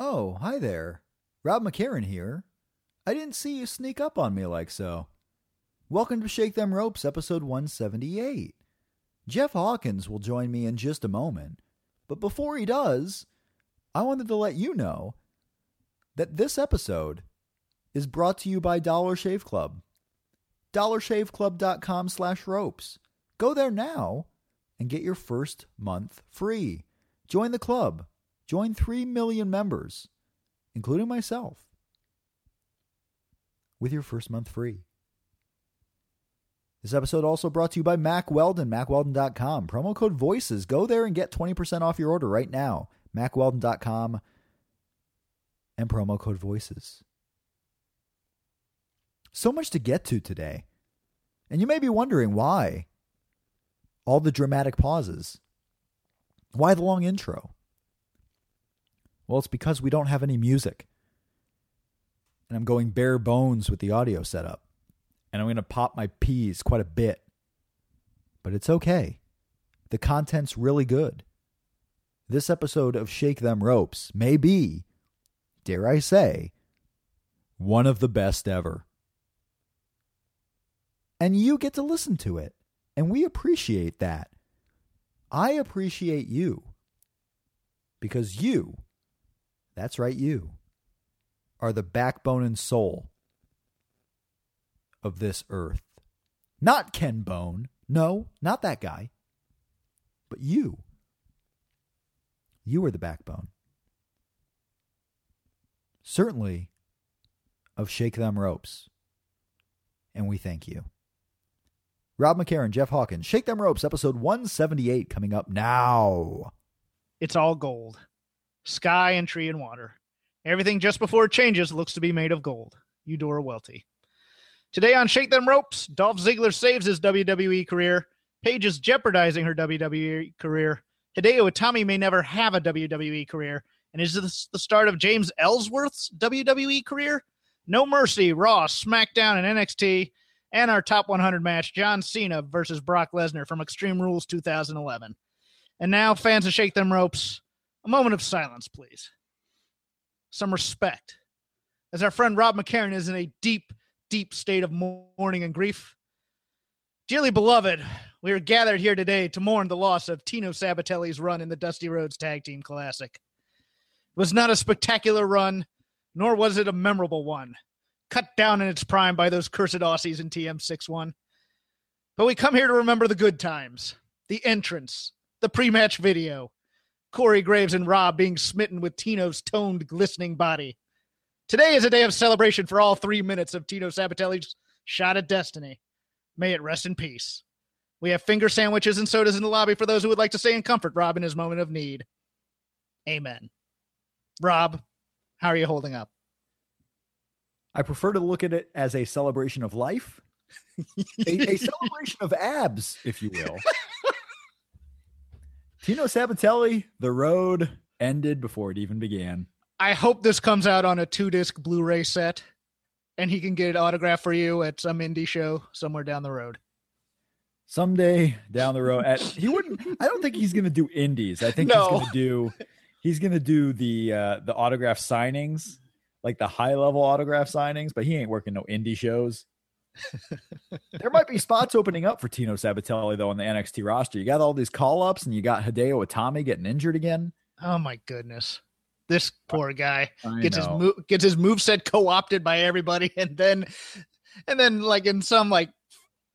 Oh, hi there. Rob McCarran here. I didn't see you sneak up on me like so. Welcome to Shake Them Ropes, episode 178. Jeff Hawkins will join me in just a moment, but before he does, I wanted to let you know that this episode is brought to you by Dollar Shave Club. DollarShaveClub.com/ropes. Go there now and get your first month free. Join the club. Join 3 million members, including myself, with your first month free. This episode also brought to you by Mac Weldon, MacWeldon.com. Promo code VOICES. Go there and get 20% off your order right now. MacWeldon.com and promo code VOICES. So much to get to today. And you may be wondering why all the dramatic pauses. Why the long intro? Well, it's because we don't have any music. And I'm going bare bones with the audio setup. And I'm going to pop my peas quite a bit. But it's okay. The content's really good. This episode of Shake Them Ropes may be, dare I say, one of the best ever. And you get to listen to it. And we appreciate that. I appreciate you. Because you, that's right, you, are the backbone and soul of this earth. Not Ken Bone. No, not that guy. But you. You are the backbone. Certainly of Shake Them Ropes. And we thank you. Rob McCarran, Jeff Hawkins, Shake Them Ropes, episode 178, coming up now. It's all gold. Sky and tree and water. Everything just before it changes looks to be made of gold. Eudora Welty. Today on Shake Them Ropes, Dolph Ziggler saves his WWE career. Paige is jeopardizing her WWE career. Hideo Itami may never have a WWE career. And is this the start of James Ellsworth's WWE career? No Mercy, Raw, SmackDown, and NXT. And our top 100 match, John Cena versus Brock Lesnar from Extreme Rules 2011. And now, fans of Shake Them Ropes, a moment of silence, please. Some respect. As our friend Rob McCarran is in a deep state of mourning and grief. Dearly beloved, we are gathered here today to mourn the loss of Tino Sabatelli's run in the Dusty Rhodes Tag Team Classic. It was not a spectacular run, nor was it a memorable one, cut down in its prime by those cursed Aussies in TM61. But we come here to remember the good times, the entrance, the pre-match video, Corey Graves and Rob being smitten with Tino's toned, glistening body. Today is a day of celebration for all 3 minutes of Tino Sabatelli's shot at destiny. May it rest in peace. We have finger sandwiches and sodas in the lobby for those who would like to stay in comfort, Rob, in his moment of need. Amen. Rob, how are you holding up? I prefer to look at it as a celebration of life. a celebration of abs, if you will. Tino Sabatelli, the road ended before it even began. I hope this comes out on a 2-disc Blu-ray set and he can get it autographed for you at some indie show somewhere down the road. Someday down the road. I don't think he's going to do indies. I think he's going to do the autograph signings, like the high level autograph signings, but he ain't working no indie shows. There might be spots opening up for Tino Sabatelli though on the NXT roster. You got all these call ups and you got Hideo Itami getting injured again. Oh my goodness. This poor guy gets his moveset co-opted by everybody. And then like in some like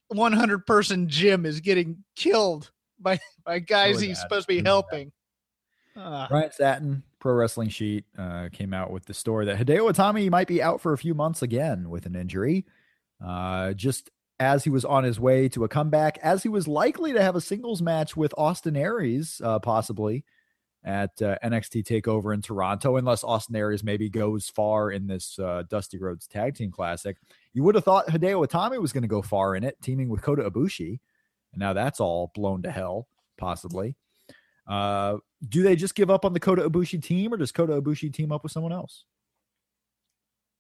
100 person gym is getting killed by guys he's supposed to be helping. Brian Satin, Pro Wrestling Sheet, came out with the story that Hideo Itami might be out for a few months again with an injury. Just as he was on his way to a comeback, as he was likely to have a singles match with Austin Aries, possibly. at NXT TakeOver in Toronto, unless Austin Aries maybe goes far in this Dusty Rhodes Tag Team Classic. You would have thought Hideo Itami was going to go far in it, teaming with Kota Ibushi, and now that's all blown to hell, possibly. Do they just give up on the Kota Ibushi team, or does Kota Ibushi team up with someone else?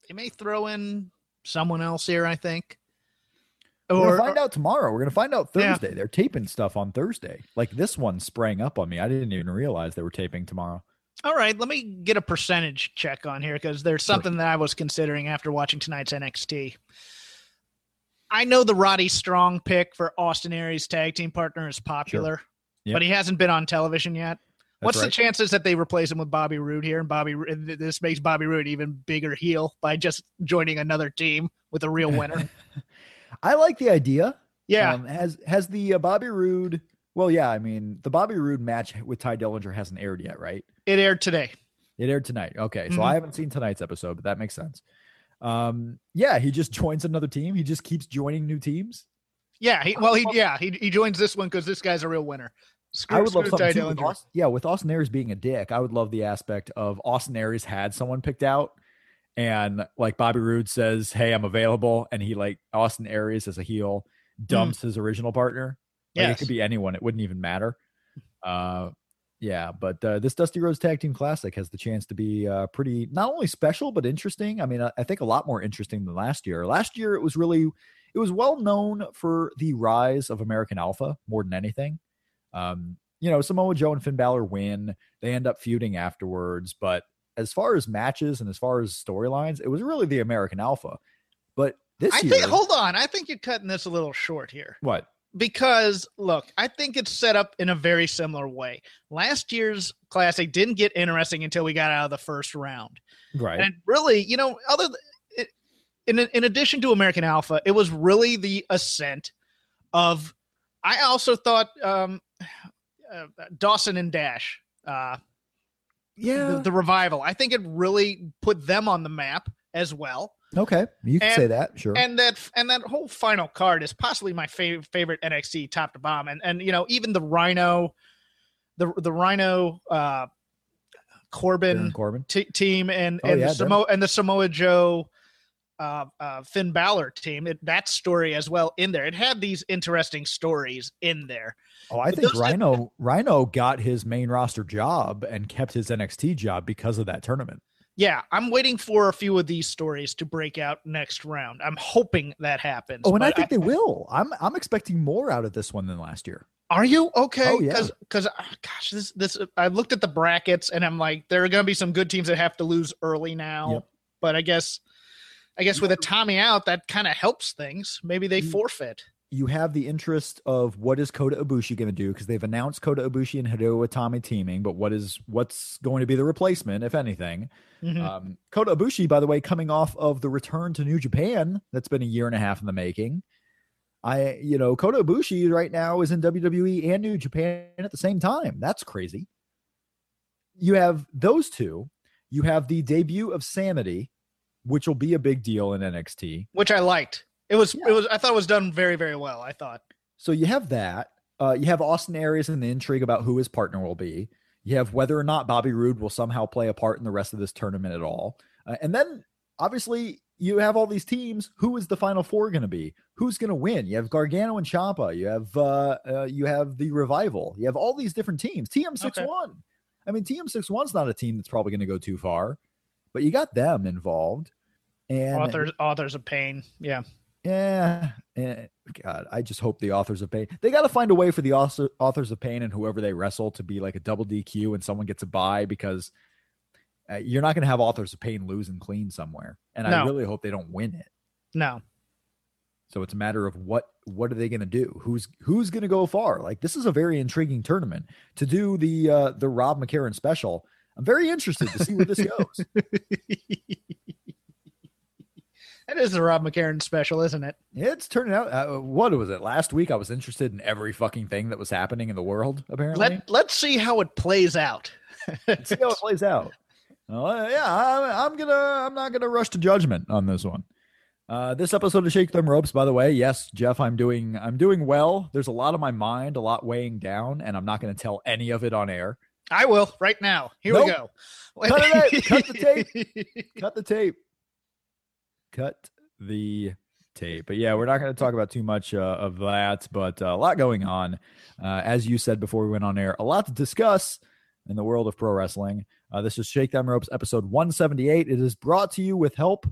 They may throw in someone else here, I think. We're going to find out tomorrow. We're going to find out Thursday. Yeah. They're taping stuff on Thursday. Like this one sprang up on me. I didn't even realize they were taping tomorrow. All right. Let me get a percentage check on here because there's something that I was considering after watching tonight's NXT. I know the Roddy Strong pick for Austin Aries tag team partner is popular, but he hasn't been on television yet. What's the chances that they replace him with Bobby Roode here? And this makes Bobby Roode even bigger heel by just joining another team with a real winner. I like the idea. Yeah. Has the Bobby Roode. Well, yeah. I mean, the Bobby Roode match with Ty Dillinger hasn't aired yet, right? It aired today. It aired tonight. Okay. So I haven't seen tonight's episode, but that makes sense. Yeah. He just joins another team. He just keeps joining new teams. Yeah. He joins this one because this guy's a real winner. I would love something too, with Austin Aries being a dick. I would love the aspect of Austin Aries had someone picked out. And like Bobby Roode says, "Hey, I'm available," and he like Austin Aries as a heel dumps his original partner. Like, it could be anyone; it wouldn't even matter. But this Dusty Rhodes Tag Team Classic has the chance to be pretty not only special but interesting. I mean, I think a lot more interesting than last year. Last year, it was well known for the rise of American Alpha more than anything. Samoa Joe and Finn Balor win; they end up feuding afterwards, but as far as matches and as far as storylines, it was really the American Alpha. But I think you're cutting this a little short here. What? Because, look, I think it's set up in a very similar way. Last year's Classic didn't get interesting until we got out of the first round. Right. And really, in addition to American Alpha, it was really the ascent of, I also thought Dawson and Dash, the revival. I think it really put them on the map as well. Okay, you can say that, sure. And that whole final card is possibly my favorite NXT top to bottom. And even the Rhino, the Rhino Corbin team and the Samoa Joe Finn Balor team. That story as well in there. It had these interesting stories in there. Oh, I think Rhino got his main roster job and kept his NXT job because of that tournament. Yeah, I'm waiting for a few of these stories to break out next round. I'm hoping that happens. Oh, and I think they will. I'm expecting more out of this one than last year. Are you? Okay. Oh, yeah. Because I looked at the brackets and I'm like, there are going to be some good teams that have to lose early now. Yep. But I guess with Itami out, that kind of helps things. Maybe they forfeit. You have the interest of what is Kota Ibushi going to do because they've announced Kota Ibushi and Hideo Itami teaming, but what's going to be the replacement, if anything? Kota Ibushi, by the way, coming off of the return to New Japan, that's been a year and a half in the making. Kota Ibushi right now is in WWE and New Japan at the same time. That's crazy. You have those two. You have the debut of Samity, which will be a big deal in NXT, which I liked. I thought it was done very, very well, I thought. So you have that. You have Austin Aries and the intrigue about who his partner will be. You have whether or not Bobby Roode will somehow play a part in the rest of this tournament at all. And then, obviously, you have all these teams. Who is the Final Four going to be? Who's going to win? You have Gargano and Ciampa. You have the Revival. You have all these different teams. TM61. Okay. I mean, TM61's not a team that's probably going to go too far, but you got them involved. And Authors of Pain, yeah. Yeah, God, I just hope the Authors of Pain. They got to find a way for the Authors of Pain and whoever they wrestle to be like a double DQ and someone gets a bye because you're not going to have Authors of Pain lose and clean somewhere. And no. I really hope they don't win it. No. So it's a matter of what are they going to do? Who's going to go far? Like this is a very intriguing tournament to do the Rob McCarron special. I'm very interested to see where this goes. That is the Rob McCarron special, isn't it? It's turning out. What was it? Last week, I was interested in every fucking thing that was happening in the world, apparently. Let's see how it plays out. Let's see how it plays out. I'm not going to rush to judgment on this one. This episode of Shake Them Ropes, by the way. Yes, Jeff, I'm doing well. There's a lot on my mind, a lot weighing down, and I'm not going to tell any of it on air. I will right now. Here we go. Cut it out. Cut the tape. Cut the tape. Cut the tape. But yeah, we're not going to talk about too much of that, but a lot going on. As you said before we went on air, a lot to discuss in the world of pro wrestling. This is Shake Them Ropes episode 178. It is brought to you with help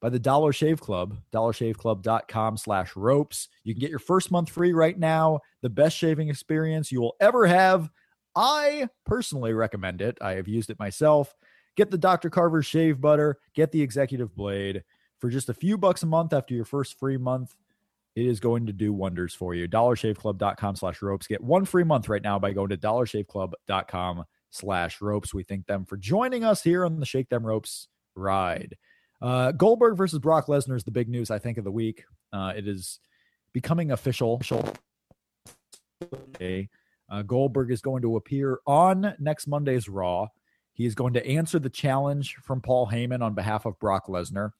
by the Dollar Shave Club, dollarshaveclub.com/ropes. You can get your first month free right now. The best shaving experience you will ever have. I personally recommend it. I have used it myself. Get the Dr. Carver's shave butter, get the executive blade for just a few bucks a month after your first free month. It is going to do wonders for you. dollarshaveclub.com/ropes. Get one free month right now by going to dollarshaveclub.com/ropes. We thank them for joining us here on the Shake Them Ropes ride. Goldberg versus Brock Lesnar is the big news, I think, of the week. It is becoming official. Goldberg is going to appear on next Monday's Raw. He is going to answer the challenge from Paul Heyman on behalf of Brock Lesnar.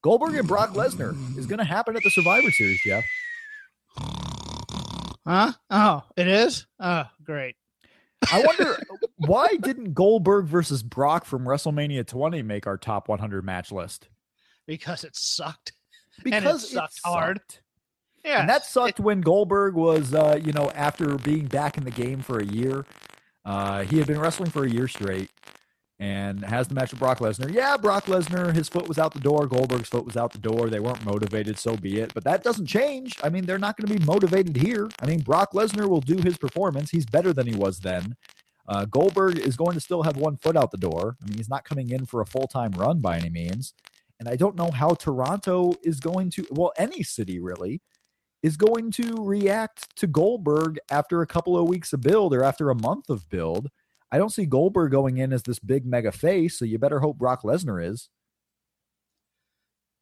Goldberg and Brock Lesnar is going to happen at the Survivor Series, Jeff. Huh? Oh, it is? Oh, great. I wonder why didn't Goldberg versus Brock from WrestleMania 20 make our top 100 match list? Because it sucked. Because it sucked hard. Yeah. And that sucked when Goldberg was, after being back in the game for a year. He had been wrestling for a year straight and has the match with Brock Lesnar. Yeah, Brock Lesnar, his foot was out the door. Goldberg's foot was out the door. They weren't motivated, so be it. But that doesn't change. I mean, they're not going to be motivated here. I mean, Brock Lesnar will do his performance. He's better than he was then. Goldberg is going to still have one foot out the door. I mean, he's not coming in for a full-time run by any means. And I don't know how Toronto is going to, well, any city really, is going to react to Goldberg after a couple of weeks of build or after a month of build. I don't see Goldberg going in as this big mega face, so you better hope Brock Lesnar is.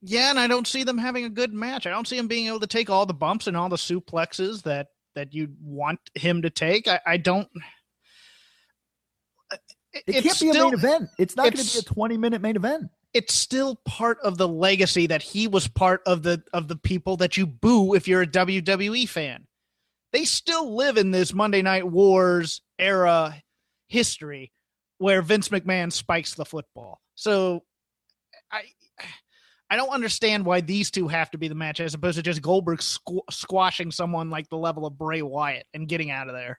Yeah, and I don't see them having a good match. I don't see him being able to take all the bumps and all the suplexes that you'd want him to take. I don't... It can't be a main event. It's not going to be a 20-minute main event. It's still part of the legacy that he was part of the people that you boo if you're a WWE fan. They still live in this Monday Night Wars era history where Vince McMahon spikes the football. So I don't understand why these two have to be the match as opposed to just Goldberg squashing someone like the level of Bray Wyatt and getting out of there.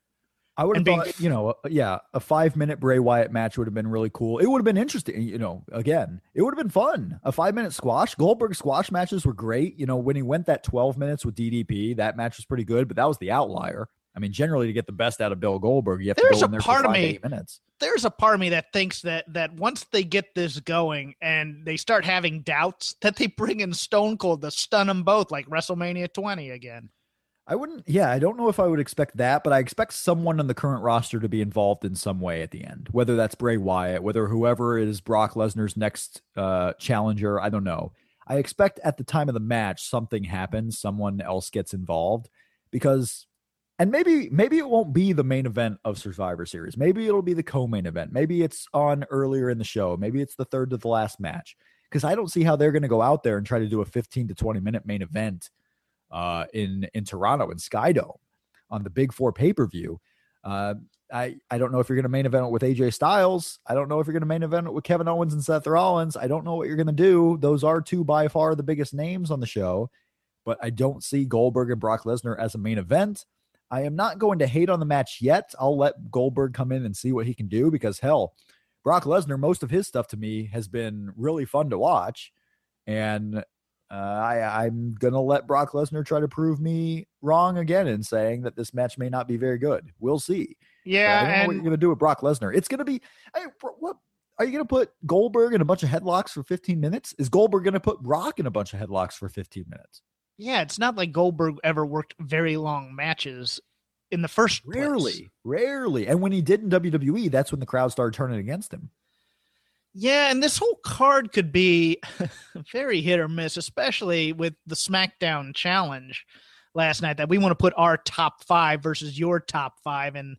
I would have thought, a 5-minute Bray Wyatt match would have been really cool. It would have been interesting. It would have been fun. A 5-minute squash. Goldberg squash matches were great. When he went that 12 minutes with DDP, that match was pretty good, but that was the outlier. I mean, generally to get the best out of Bill Goldberg, you have to go in there for 5 to 8 minutes. There's a part of me that thinks that once they get this going and they start having doubts that they bring in Stone Cold to stun them both like WrestleMania 20 again. I wouldn't. Yeah, I don't know if I would expect that, but I expect someone on the current roster to be involved in some way at the end, whether that's Bray Wyatt, whether whoever is Brock Lesnar's next challenger. I don't know. I expect at the time of the match, something happens. Someone else gets involved because and maybe it won't be the main event of Survivor Series. Maybe it'll be the co-main event. Maybe it's on earlier in the show. Maybe it's the third to the last match because I don't see how they're going to go out there and try to do a 15 to 20 minute main event in Toronto and Skydome on the Big Four pay-per-view. I don't know if you're going to main event it with AJ Styles. I don't know if you're going to main event it with Kevin Owens and Seth Rollins. I don't know what you're going to do. Those are two by far the biggest names on the show, but I don't see Goldberg and Brock Lesnar as a main event. I am not going to hate on the match yet. I'll let Goldberg come in and see what he can do because hell, Brock Lesnar, most of his stuff to me has been really fun to watch. And I'm going to let Brock Lesnar try to prove me wrong again in saying that this match may not be very good. We'll see. Yeah. I don't know what you're going to do with Brock Lesnar. It's going to be, what are you going to put Goldberg in a bunch of headlocks for 15 minutes? Is Goldberg going to put Brock in a bunch of headlocks for 15 minutes? Yeah. It's not like Goldberg ever worked very long matches in the first Rarely. And when he did in WWE, that's when the crowd started turning against him. Yeah, and this whole card could be very hit or miss, especially with the SmackDown challenge last night that we want to put our top five versus your top five in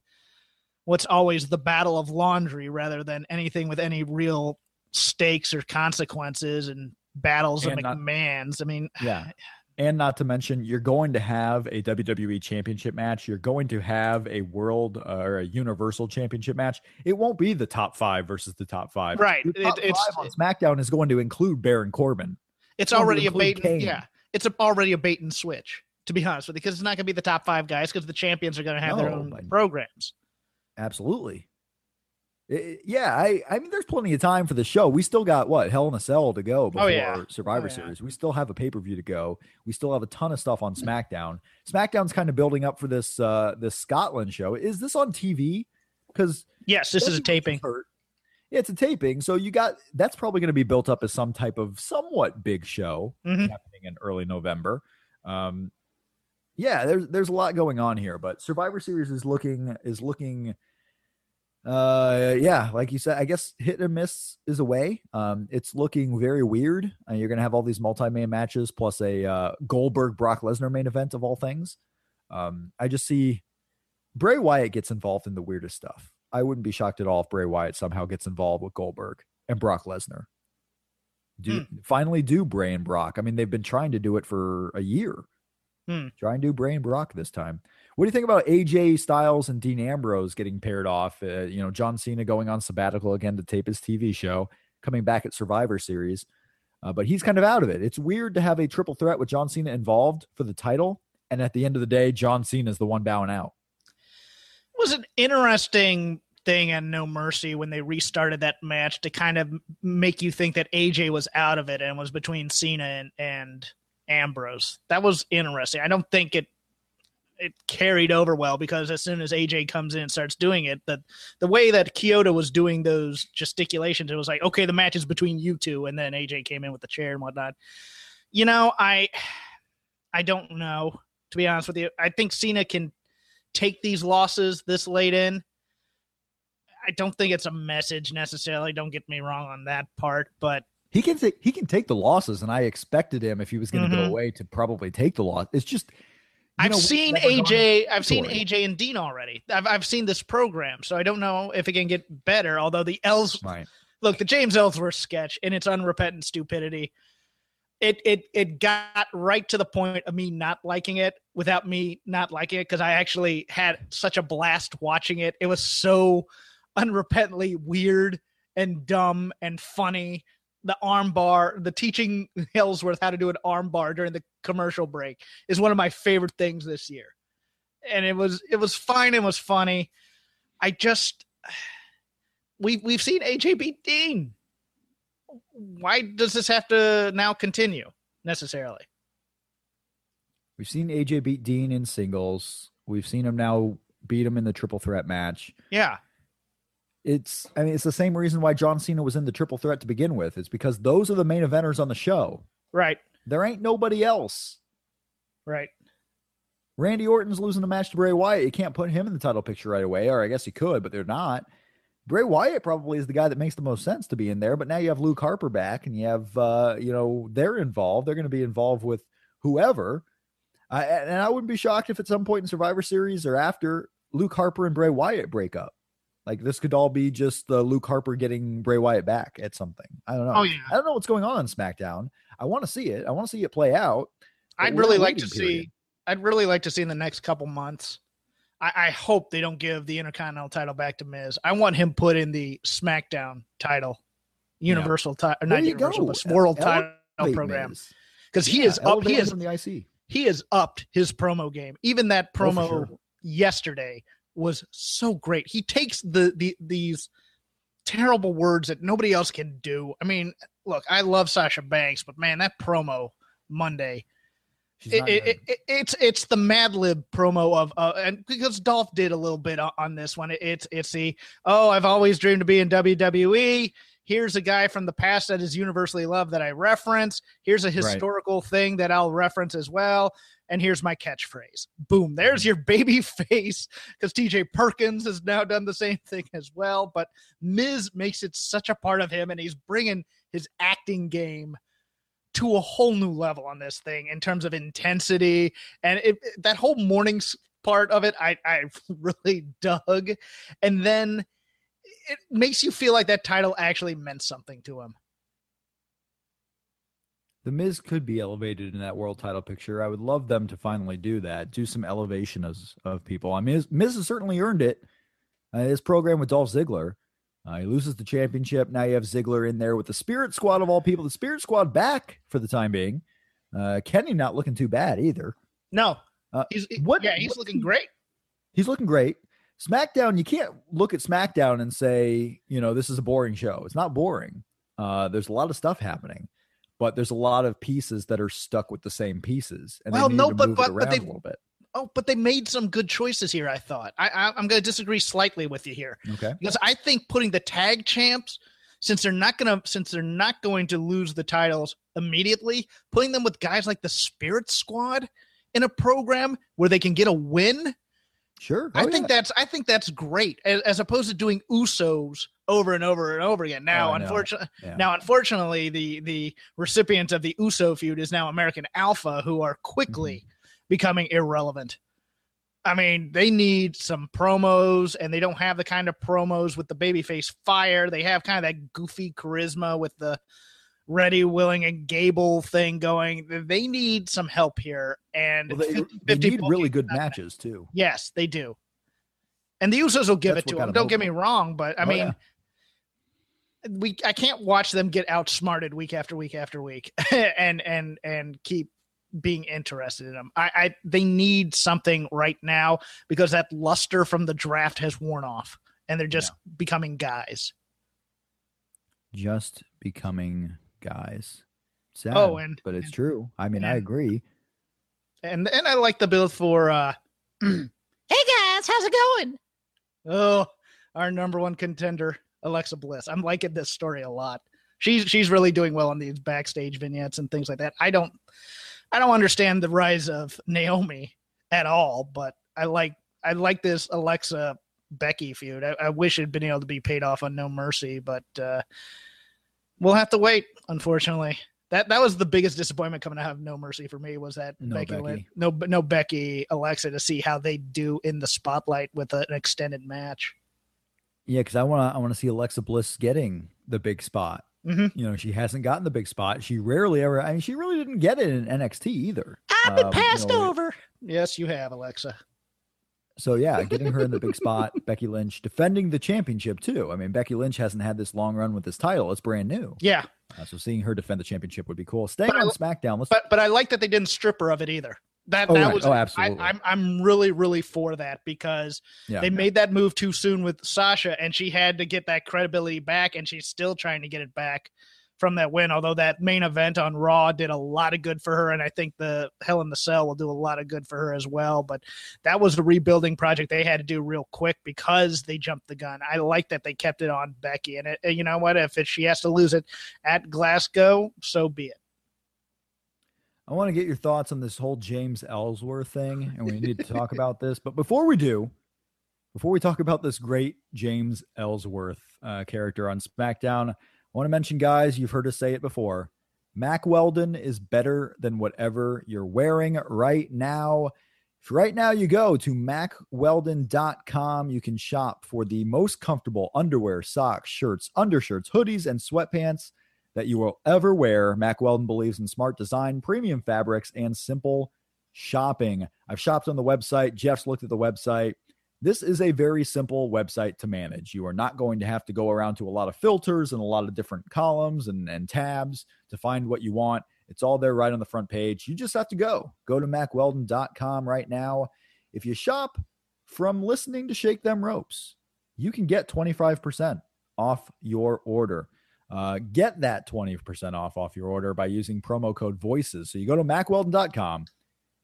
what's always the battle of laundry rather than anything with any real stakes or consequences and battles of McMahon's. I mean, yeah, And not to mention, you're going to have a WWE Championship match. You're going to have a World or a Universal Championship match. It won't be the top five versus the top five. Right. Top five on SmackDown is going to include Baron Corbin. It's already a bait and switch, to be honest with you, because it's not going to be the top five guys because the champions are going to have their own programs. Absolutely. I mean, there's plenty of time for the show. We still got Hell in a Cell to go before Survivor Series. We still have a pay-per-view to go. We still have a ton of stuff on SmackDown. SmackDown's kind of building up for this this Scotland show. Is this on TV? Because yes, this is a taping. It's a taping. So that's probably going to be built up as some type of somewhat big show happening in early November. There's a lot going on here, but Survivor Series is looking. Like you said, I guess hit and miss is a way. It's looking very weird. You're going to have all these multi-man matches plus a Goldberg Brock Lesnar main event of all things. I just see Bray Wyatt gets involved in the weirdest stuff. I wouldn't be shocked at all if Bray Wyatt somehow gets involved with Goldberg and Brock Lesnar. Finally do Bray and Brock. I mean, they've been trying to do it for a year. Try and do Bray and Brock this time. What do you think about AJ Styles and Dean Ambrose getting paired off? John Cena going on sabbatical again to tape his TV show, coming back at Survivor Series. But he's kind of out of it. It's weird to have a triple threat with John Cena involved for the title. And at the end of the day, John Cena is the one bowing out. It was an interesting thing on No Mercy when they restarted that match to kind of make you think that AJ was out of it and was between Cena and Ambrose. That was interesting. I don't think it carried over well, because as soon as AJ comes in and starts doing it, that the way that Kyoto was doing those gesticulations, it was like, okay, the match is between you two. And then AJ came in with the chair and whatnot. You know, I don't know, to be honest with you. I think Cena can take these losses this late in. I don't think it's a message necessarily. Don't get me wrong on that part, but he can take the losses. And I expected him, if he was going to go away, to probably take the loss. It's just, I've seen AJ and Dean already. I've seen this program, so I don't know if it can get better. Although the James Ellsworth sketch and its unrepentant stupidity, it got right to the point of me not liking it without me not liking it, because I actually had such a blast watching it. It was so unrepentantly weird and dumb and funny. The armbar, the teaching Ellsworth how to do an armbar during the commercial break is one of my favorite things this year. And it was fine and was funny. I just, we've seen AJ beat Dean. Why does this have to now continue necessarily? We've seen AJ beat Dean in singles. We've seen him now beat him in the triple threat match. Yeah. It's the same reason why John Cena was in the triple threat to begin with. It's because those are the main eventers on the show. Right. There ain't nobody else. Right. Randy Orton's losing a match to Bray Wyatt. You can't put him in the title picture right away, or I guess you could, but they're not. Bray Wyatt probably is the guy that makes the most sense to be in there, but now you have Luke Harper back, and you have, they're involved. They're going to be involved with whoever. And I wouldn't be shocked if at some point in Survivor Series or after, Luke Harper and Bray Wyatt break up. Like, this could all be just the Luke Harper getting Bray Wyatt back at something. I don't know. Oh, yeah. I don't know what's going on SmackDown. I want to see it. I want to see it play out. I'd really like to see in the next couple months. I hope they don't give the Intercontinental title back to Miz. I want him put in the SmackDown title, Universal title, not Universal, but World title program. Because he is up. He is on the IC. He has upped his promo game. Even that promo yesterday was so great. He takes these terrible words that nobody else can do. I mean, look, I love Sasha Banks, but man, that promo Monday, it's the Mad Lib promo of, and because Dolph did a little bit on this one, it's the, I've always dreamed to be in WWE. Here's a guy from the past that is universally loved that I reference. Here's a historical thing that I'll reference as well. And here's my catchphrase. Boom. There's your baby face, because TJ Perkins has now done the same thing as well. But Miz makes it such a part of him, and he's bringing his acting game to a whole new level on this thing in terms of intensity. And that whole morning part of it, I really dug. And then it makes you feel like that title actually meant something to him. The Miz could be elevated in that world title picture. I would love them to finally do that, do some elevation of people. I mean, Miz has certainly earned it. His program with Dolph Ziggler, he loses the championship. Now you have Ziggler in there with the Spirit Squad of all people. The Spirit Squad back for the time being. Kenny not looking too bad either. No. He's looking great. He's looking great. SmackDown, you can't look at SmackDown and say, you know, this is a boring show. It's not boring. There's a lot of stuff happening, but there's a lot of pieces that are stuck with the same pieces. And well, no, but they a little bit. Oh, but they made some good choices here. I thought I'm going to disagree slightly with you here, okay? Because I think putting the tag champs, since they're not going to lose the titles immediately, putting them with guys like the Spirit Squad in a program where they can get a win. Sure. I think that's great, as opposed to doing Usos over and over and over again. Now, unfortunately, the recipient of the Uso feud is now American Alpha, who are quickly becoming irrelevant. I mean, they need some promos, and they don't have the kind of promos with the babyface fire. They have kind of that goofy charisma with the ready, willing, and Gable thing going. They need some help here, and they need really good matches too. Yes, they do. And the Usos will give it to them. Don't get me wrong, but I mean, I can't watch them get outsmarted week after week after week, and keep being interested in them. They need something right now, because that luster from the draft has worn off, and they're just becoming guys. Just becoming guys. Sad, but it's true. I mean, I agree. And I like the build for hey guys, how's it going? Oh, our number one contender, Alexa Bliss. I'm liking this story a lot. She's really doing well on these backstage vignettes and things like that. I don't understand the rise of Naomi at all, but I like this Alexa Becky feud. I wish it'd been able to be paid off on No Mercy, but we'll have to wait, unfortunately. That was the biggest disappointment coming out of No Mercy for me, was that Becky, Alexa, to see how they do in the spotlight with an extended match. Yeah, because I want to see Alexa Bliss getting the big spot. Mm-hmm. You know, she hasn't gotten the big spot. She rarely ever. I mean, she really didn't get it in NXT either. I've been passed over. Yes, you have, Alexa. So yeah, getting her in the big spot. Becky Lynch defending the championship too. I mean, Becky Lynch hasn't had this long run with this title. It's brand new. Yeah. So seeing her defend the championship would be cool. Staying on SmackDown. But I like that they didn't strip her of it either. That was absolutely. I'm really, really for that, because they made that move too soon with Sasha, and she had to get that credibility back, and she's still trying to get it back from that win. Although that main event on Raw did a lot of good for her, and I think the Hell in the Cell will do a lot of good for her as well. But that was the rebuilding project they had to do real quick, because they jumped the gun. I like that they kept it on Becky, and you know what? If she has to lose it at Glasgow, so be it. I want to get your thoughts on this whole James Ellsworth thing, and we need to talk about this. But before we talk about this great James Ellsworth character on SmackDown, I want to mention, guys, you've heard us say it before. Mac Weldon is better than whatever you're wearing right now. If right now you go to MacWeldon.com, you can shop for the most comfortable underwear, socks, shirts, undershirts, hoodies, and sweatpants that you will ever wear. Mac Weldon believes in smart design, premium fabrics, and simple shopping. I've shopped on the website. Jeff's looked at the website. This is a very simple website to manage. You are not going to have to go around to a lot of filters and a lot of different columns and tabs to find what you want. It's all there right on the front page. You just have to go. Go to MacWeldon.com right now. If you shop from listening to Shake Them Ropes, you can get 25% off your order. Get that 20% off your order by using promo code VOICES. So you go to MacWeldon.com,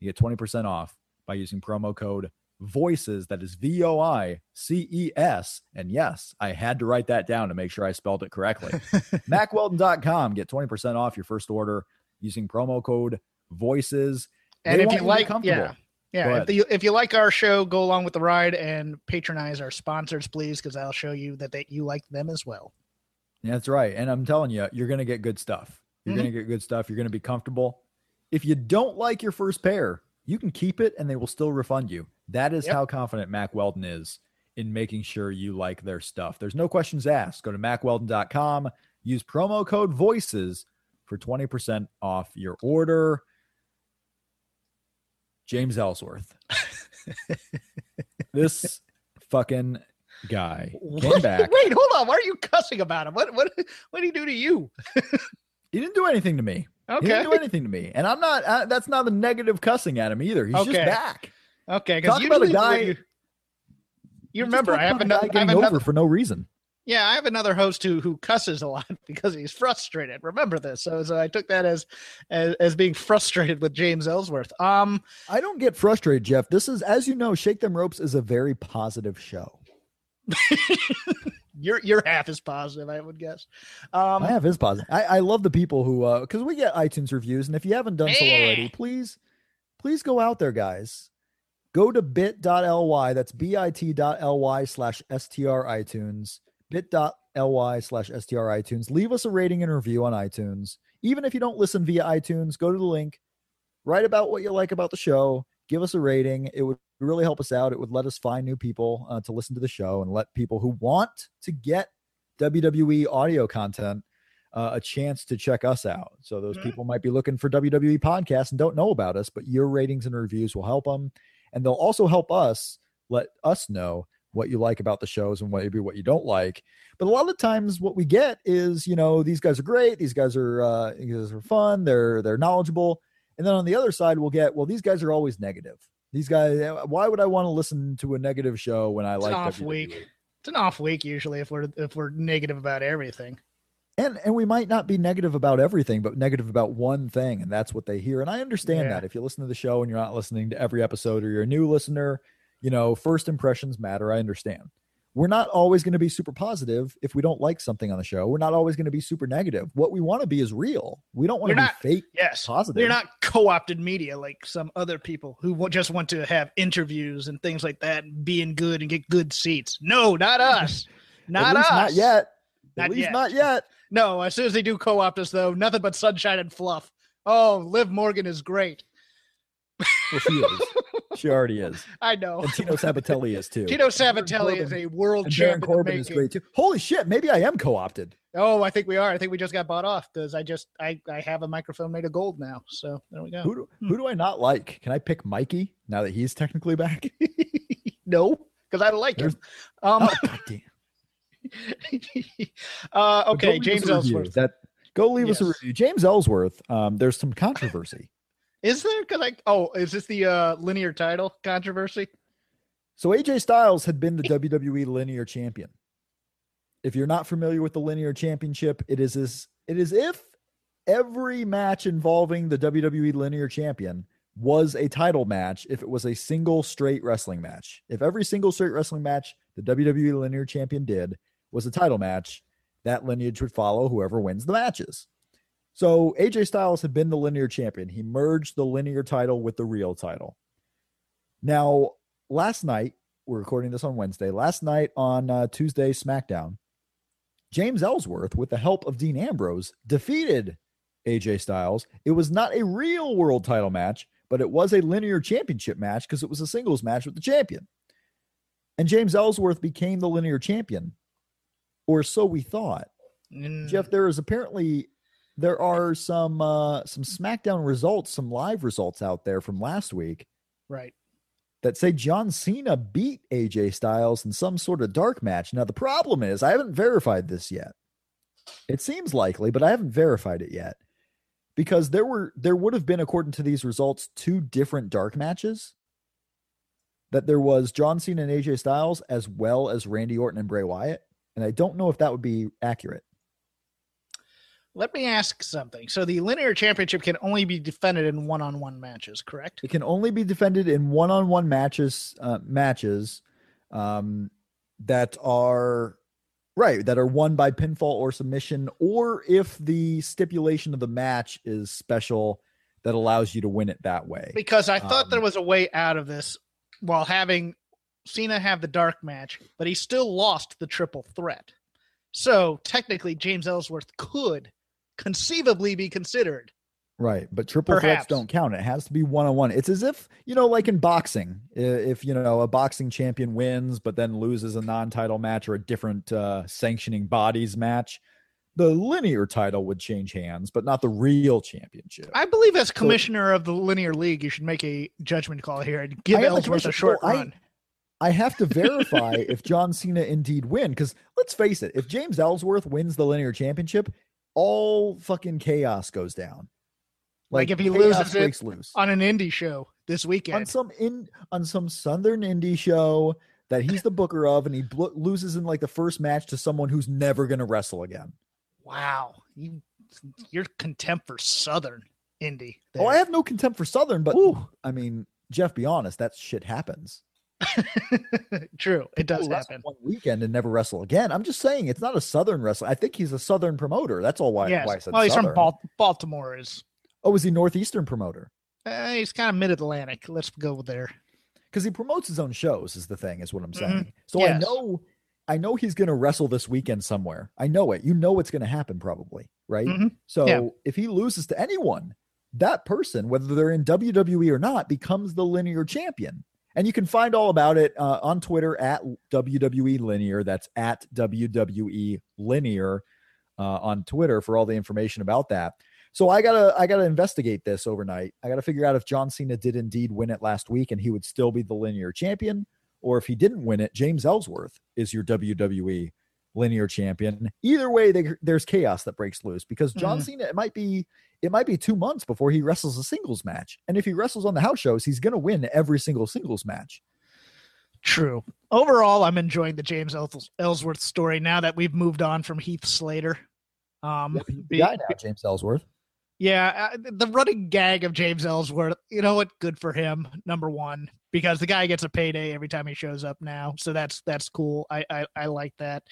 you get 20% off by using promo code VOICES. That is VOICES. And yes, I had to write that down to make sure I spelled it correctly. MacWeldon.com, get 20% off your first order using promo code VOICES. And if you like, yeah. If you like our show, go along with the ride and patronize our sponsors, please, because I'll show you that you like them as well. Yeah, that's right. And I'm telling you, you're going to get good stuff. You're going to get good stuff. You're going to be comfortable. If you don't like your first pair, you can keep it and they will still refund you. That is how confident Mac Weldon is in making sure you like their stuff. There's no questions asked. Go to MacWeldon.com. Use promo code VOICES for 20% off your order. James Ellsworth. This fucking guy came back. Wait, hold on. Why are you cussing about him? What did he do to you? He didn't do anything to me. Okay. He didn't do anything to me. And I'm not, that's not a negative cussing at him either. He's just back. Okay. Talk about a guy. You remember, I have another guy getting over for no reason. Yeah, I have another host who cusses a lot because he's frustrated. Remember this. So I took that as being frustrated with James Ellsworth. I don't get frustrated, Jeff. This is, as you know, Shake Them Ropes is a very positive show. You're half as positive, I would guess. I half is positive. I love the people who, because we get iTunes reviews, and if you haven't done so already, please go out there, guys. Go to bit.ly. That's bit.ly/STR iTunes. bit.ly/STR iTunes. Leave us a rating and review on iTunes. Even if you don't listen via iTunes, go to the link, write about what you like about the show, give us a rating. It would really help us out. It would let us find new people to listen to the show and let people who want to get WWE audio content a chance to check us out. So those people might be looking for WWE podcasts and don't know about us, but your ratings and reviews will help them. And they'll also help us let us know what you like about the shows and maybe what you don't like. But a lot of the times what we get is, you know, these guys are great. These guys are fun. They're knowledgeable. And then on the other side, we'll get, well, these guys are always negative. These guys, why would I want to listen to a negative show when I like an off week? It's an off week usually if we're negative about everything. And we might not be negative about everything, but negative about one thing, and that's what they hear. And I understand that if you listen to the show and you're not listening to every episode or you're a new listener, you know, first impressions matter. I understand. We're not always going to be super positive if we don't like something on the show. We're not always going to be super negative. What we want to be is real. We don't want to be fake positive. They're not co-opted media like some other people who just want to have interviews and things like that and being good and get good seats. No, not us. Not us. Not yet. At least not yet. No, as soon as they do co-opt us, though, nothing but sunshine and fluff. Oh, Liv Morgan is great. Well, she is. She already is. I know. And Tino Sabatelli is too. Tino Sabatelli is a world champion. Baron Corbin is great too. Holy shit! Maybe I am co-opted. Oh, I think we are. I think we just got bought off because I have a microphone made of gold now. So there we go. Who do I not like? Can I pick Mikey now that he's technically back? No, because I like him. Okay, James Ellsworth. Go leave us a review. James Ellsworth. There's some controversy. Is there? Is this the linear title controversy? So AJ Styles had been the WWE linear champion. If you're not familiar with the linear championship, it is if every match involving the WWE linear champion was a title match, if it was a single straight wrestling match. If every single straight wrestling match the WWE linear champion did was a title match, that lineage would follow whoever wins the matches. So AJ Styles had been the linear champion. He merged the linear title with the real title. Now, last night, we're recording this on Wednesday. Last night on Tuesday, SmackDown, James Ellsworth, with the help of Dean Ambrose, defeated AJ Styles. It was not a real world title match, but it was a linear championship match because it was a singles match with the champion. And James Ellsworth became the linear champion, or so we thought. Jeff, there are some SmackDown results, some live results out there from last week, right? That say John Cena beat AJ Styles in some sort of dark match. Now the problem is I haven't verified this yet. It seems likely, but I haven't verified it yet because there would have been, according to these results, two different dark matches. That there was John Cena and AJ Styles as well as Randy Orton and Bray Wyatt, and I don't know if that would be accurate. Let me ask something. So the linear championship can only be defended in one-on-one matches, correct? It can only be defended in one-on-one matches that are won by pinfall or submission, or if the stipulation of the match is special that allows you to win it that way. Because I thought there was a way out of this while having Cena have the dark match, but he still lost the triple threat. So technically James Ellsworth could conceivably be considered. Right. But triple threats don't count. It has to be one-on-one. It's as if, you know, like in boxing, if, you know, a boxing champion wins, but then loses a non-title match or a different sanctioning bodies match, the linear title would change hands, but not the real championship. I believe as commissioner of the linear league, you should make a judgment call here and give Ellsworth a short run. I have to verify if John Cena indeed win, because let's face it, if James Ellsworth wins the linear championship, all fucking chaos goes down. Like if he loses it on an indie show this weekend, on some southern indie show that he's the booker of, and he loses in like the first match to someone who's never going to wrestle again. Wow, your contempt for southern indie. There. Oh, I have no contempt for southern, but ooh. I mean, Jeff, be honest, that shit happens. True, it does happen. One weekend and never wrestle again. I'm just saying it's not a southern wrestler. I think he's a southern promoter. That's all why I said. Well, he's southern. From Baltimore. Is he northeastern promoter? He's kind of mid-Atlantic. Let's go there. Because he promotes his own shows is the thing, is what I'm saying. Mm-hmm. So yes. I know he's going to wrestle this weekend somewhere. I know it. You know it's going to happen probably, right? Mm-hmm. So if he loses to anyone, that person, whether they're in WWE or not, becomes the linear champion. And you can find all about it on Twitter at WWE Linear. That's at WWE Linear on Twitter for all the information about that. So I gotta investigate this overnight. I gotta figure out if John Cena did indeed win it last week and he would still be the linear champion, or if he didn't win it, James Ellsworth is your WWE linear champion. Either way, there's chaos that breaks loose because John Cena, it might be 2 months before he wrestles a singles match. And if he wrestles on the house shows, he's gonna win every single singles match. True. Overall, I'm enjoying the James Ellsworth story now that we've moved on from Heath Slater. James Ellsworth. Yeah, the running gag of James Ellsworth, you know what? Good for him, number one, because the guy gets a payday every time he shows up now. So that's cool. I like that.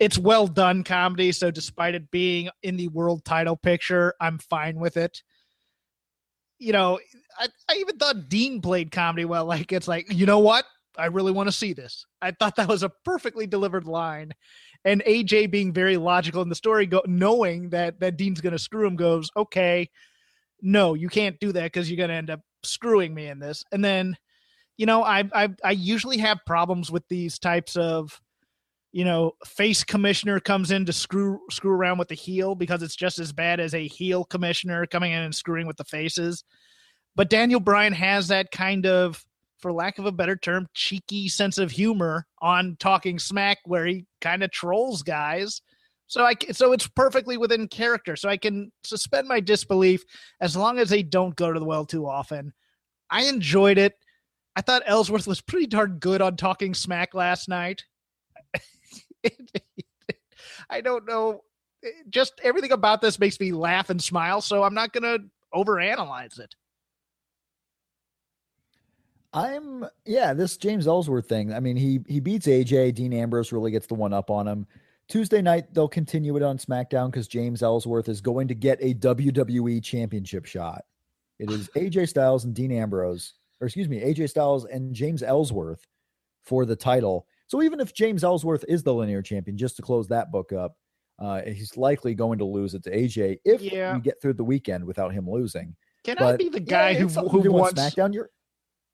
It's well done comedy. So despite it being in the world title picture, I'm fine with it. You know, I even thought Dean played comedy well. Like, it's like, you know what? I really want to see this. I thought that was a perfectly delivered line. And AJ being very logical in the story, knowing that Dean's going to screw him, goes, okay, no, you can't do that because you're going to end up screwing me in this. And then, you know, I usually have problems with these types of, you know, face commissioner comes in to screw around with the heel because it's just as bad as a heel commissioner coming in and screwing with the faces. But Daniel Bryan has that kind of, for lack of a better term, cheeky sense of humor on Talking Smack where he kind of trolls guys. So it's perfectly within character. So I can suspend my disbelief as long as they don't go to the well too often. I enjoyed it. I thought Ellsworth was pretty darn good on Talking Smack last night. I don't know. Just everything about this makes me laugh and smile. So I'm not going to overanalyze it. This James Ellsworth thing. I mean, he beats AJ. Dean Ambrose really gets the one up on him. Tuesday night, they'll continue it on SmackDown because James Ellsworth is going to get a WWE championship shot. It is AJ Styles and Dean Ambrose, or excuse me, AJ Styles and James Ellsworth for the title. So even if James Ellsworth is the linear champion, just to close that book up, he's likely going to lose it to AJ if you get through the weekend without him losing. Can I be the guy who wants SmackDown?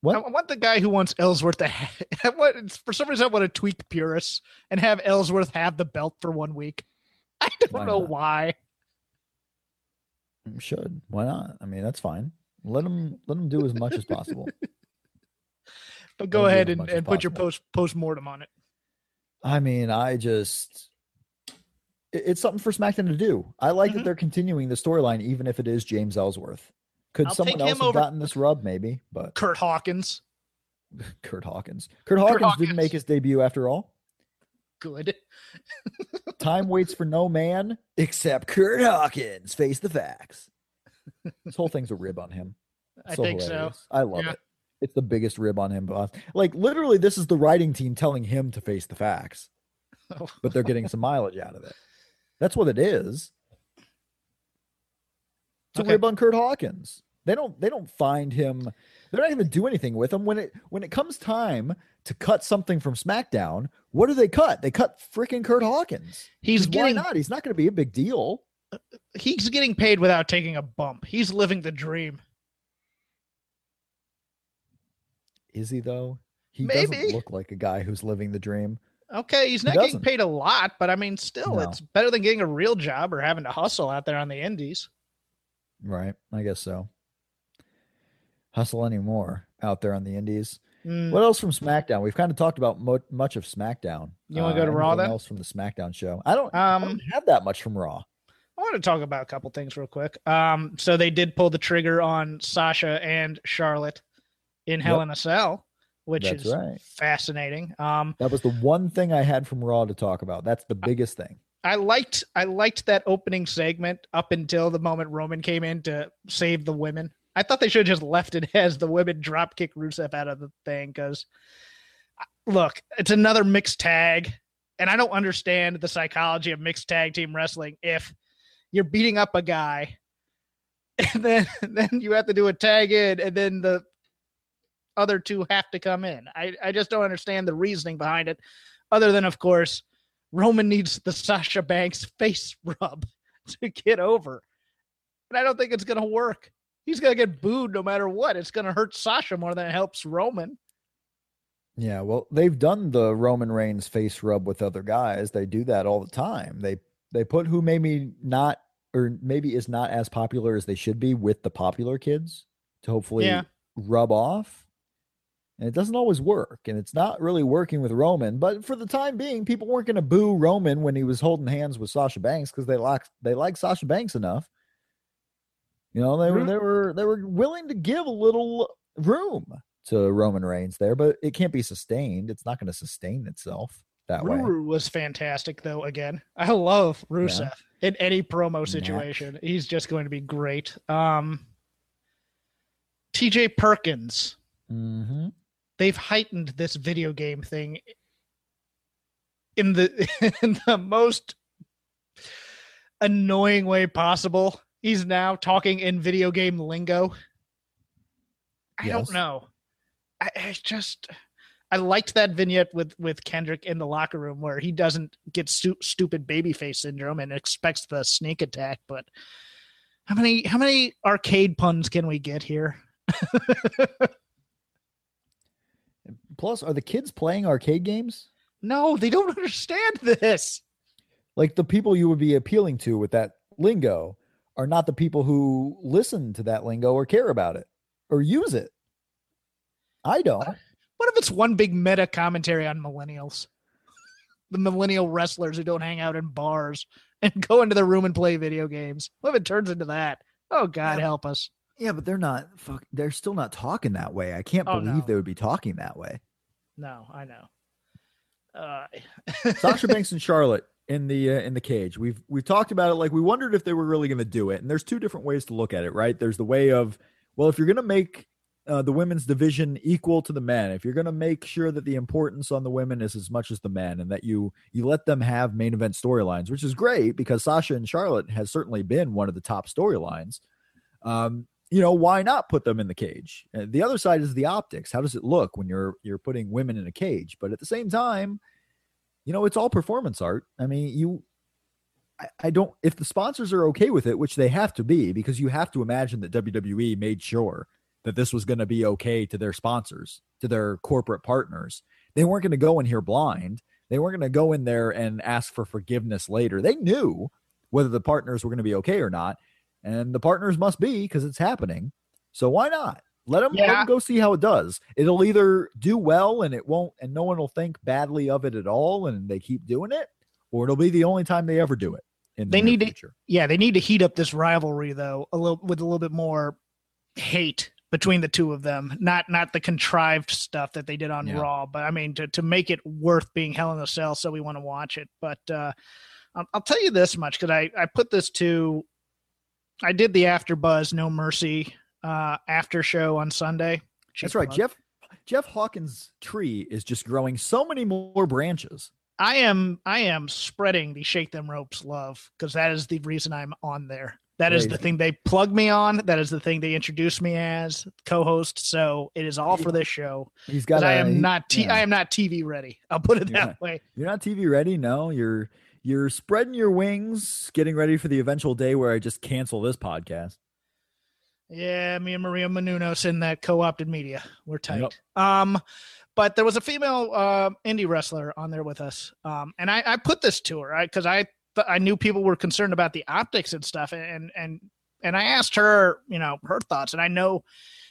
What? I want the guy who wants Ellsworth to have, for some reason, I want to tweak purists and have Ellsworth have the belt for 1 week. I don't know why. Should. Why not? I mean, that's fine. Let him do as much as possible. But go ahead and put your post-mortem on it. I mean, it's something for SmackDown to do. I like that they're continuing the storyline, even if it is James Ellsworth. Could someone else have gotten this rub, maybe? But Curt Hawkins. Curt Hawkins didn't make his debut after all. Good. Time waits for no man except Curt Hawkins. Face the facts. This whole thing's a rib on him. I think so. I love it. It's the biggest rib on him, boss. Like, literally, this is the writing team telling him to face the facts. Oh. But they're getting some mileage out of it. That's what it is. It's a rib on Curt Hawkins. They don't find him. They're not going to do anything with him. When it comes time to cut something from SmackDown, what do they cut? They cut freaking Curt Hawkins. He's not going to be a big deal. He's getting paid without taking a bump. He's living the dream. Is he though? He doesn't look like a guy who's living the dream. Okay, he's not getting paid a lot, but I mean, still, it's better than getting a real job or having to hustle out there on the indies. Right, I guess so. Hustle anymore out there on the indies. What else from SmackDown? We've kind of talked about much of SmackDown. You want to go to Raw then? Else from the SmackDown show? I don't have that much from Raw. I want to talk about a couple things real quick. So they did pull the trigger on Sasha and Charlotte in Hell in a Cell, which is fascinating. That was the one thing I had from Raw to talk about. That's the biggest thing. I liked that opening segment up until the moment Roman came in to save the women. I thought they should have just left it as the women dropkick Rusev out of the thing because, look, it's another mixed tag, and I don't understand the psychology of mixed tag team wrestling if you're beating up a guy and then you have to do a tag in and then the other two have to come in. I just don't understand the reasoning behind it other than, of course, Roman needs the Sasha Banks face rub to get over. And I don't think it's going to work. He's going to get booed no matter what. It's going to hurt Sasha more than it helps Roman. Yeah, well, they've done the Roman Reigns face rub with other guys. They do that all the time. They put who maybe not or maybe is not as popular as they should be with the popular kids to hopefully rub off. And it doesn't always work. And it's not really working with Roman. But for the time being, people weren't going to boo Roman when he was holding hands with Sasha Banks because they like Sasha Banks enough. You know, they were willing to give a little room to Roman Reigns there, but it can't be sustained. It's not going to sustain itself that way. Ruru was fantastic, though, again. I love Rusev in any promo situation. He's just going to be great. TJ Perkins. Mm-hmm. They've heightened this video game thing in the most annoying way possible. He's now talking in video game lingo. I don't know. I liked that vignette with Kendrick in the locker room where he doesn't get stupid babyface syndrome and expects the sneak attack. But how many arcade puns can we get here? Plus, are the kids playing arcade games? No, they don't understand this. Like the people you would be appealing to with that lingo are not the people who listen to that lingo or care about it or use it. I don't. What if it's one big meta commentary on millennials? The millennial wrestlers who don't hang out in bars and go into their room and play video games. What if it turns into that? Oh, God, help us. Yeah, but they're not. Fuck, they're still not talking that way. I can't believe they would be talking that way. No, I know. Sasha Banks and Charlotte. In the cage, we've talked about it. Like we wondered if they were really going to do it. And there's two different ways to look at it, right? There's the way of, well, if you're going to make the women's division equal to the men, if you're going to make sure that the importance on the women is as much as the men, and that you let them have main event storylines, which is great because Sasha and Charlotte has certainly been one of the top storylines. You know, why not put them in the cage? The other side is the optics. How does it look when you're putting women in a cage? But at the same time, you know, it's all performance art. I mean, if the sponsors are okay with it, which they have to be, because you have to imagine that WWE made sure that this was going to be okay to their sponsors, to their corporate partners. They weren't going to go in here blind. They weren't going to go in there and ask for forgiveness later. They knew whether the partners were going to be okay or not. And the partners must be, because it's happening. So why not? Let them go see how it does. It'll either do well and it won't, and no one will think badly of it at all, and they keep doing it, or it'll be the only time they ever do it. They need to heat up this rivalry though a little bit more hate between the two of them, not the contrived stuff that they did on Raw, but I mean to make it worth being Hell in a Cell, so we want to watch it. But I'll tell you this much because I did the After Buzz No Mercy after show on Sunday. That's right. Jeff Hawkins' tree is just growing so many more branches. I am spreading the Shake Them Ropes love because that is the reason I'm on there. That is the thing they plug me on. That is the thing they introduced me as co-host. So it is all for this show. He's got. I am not TV ready. I'll put it that way. You're not TV ready. No, you're spreading your wings, getting ready for the eventual day where I just cancel this podcast. Yeah, me and Maria Menounos in that co-opted media. We're tight. Yep. But there was a female indie wrestler on there with us, and I put this to her because I knew people were concerned about the optics and stuff, and I asked her, you know, her thoughts. And I know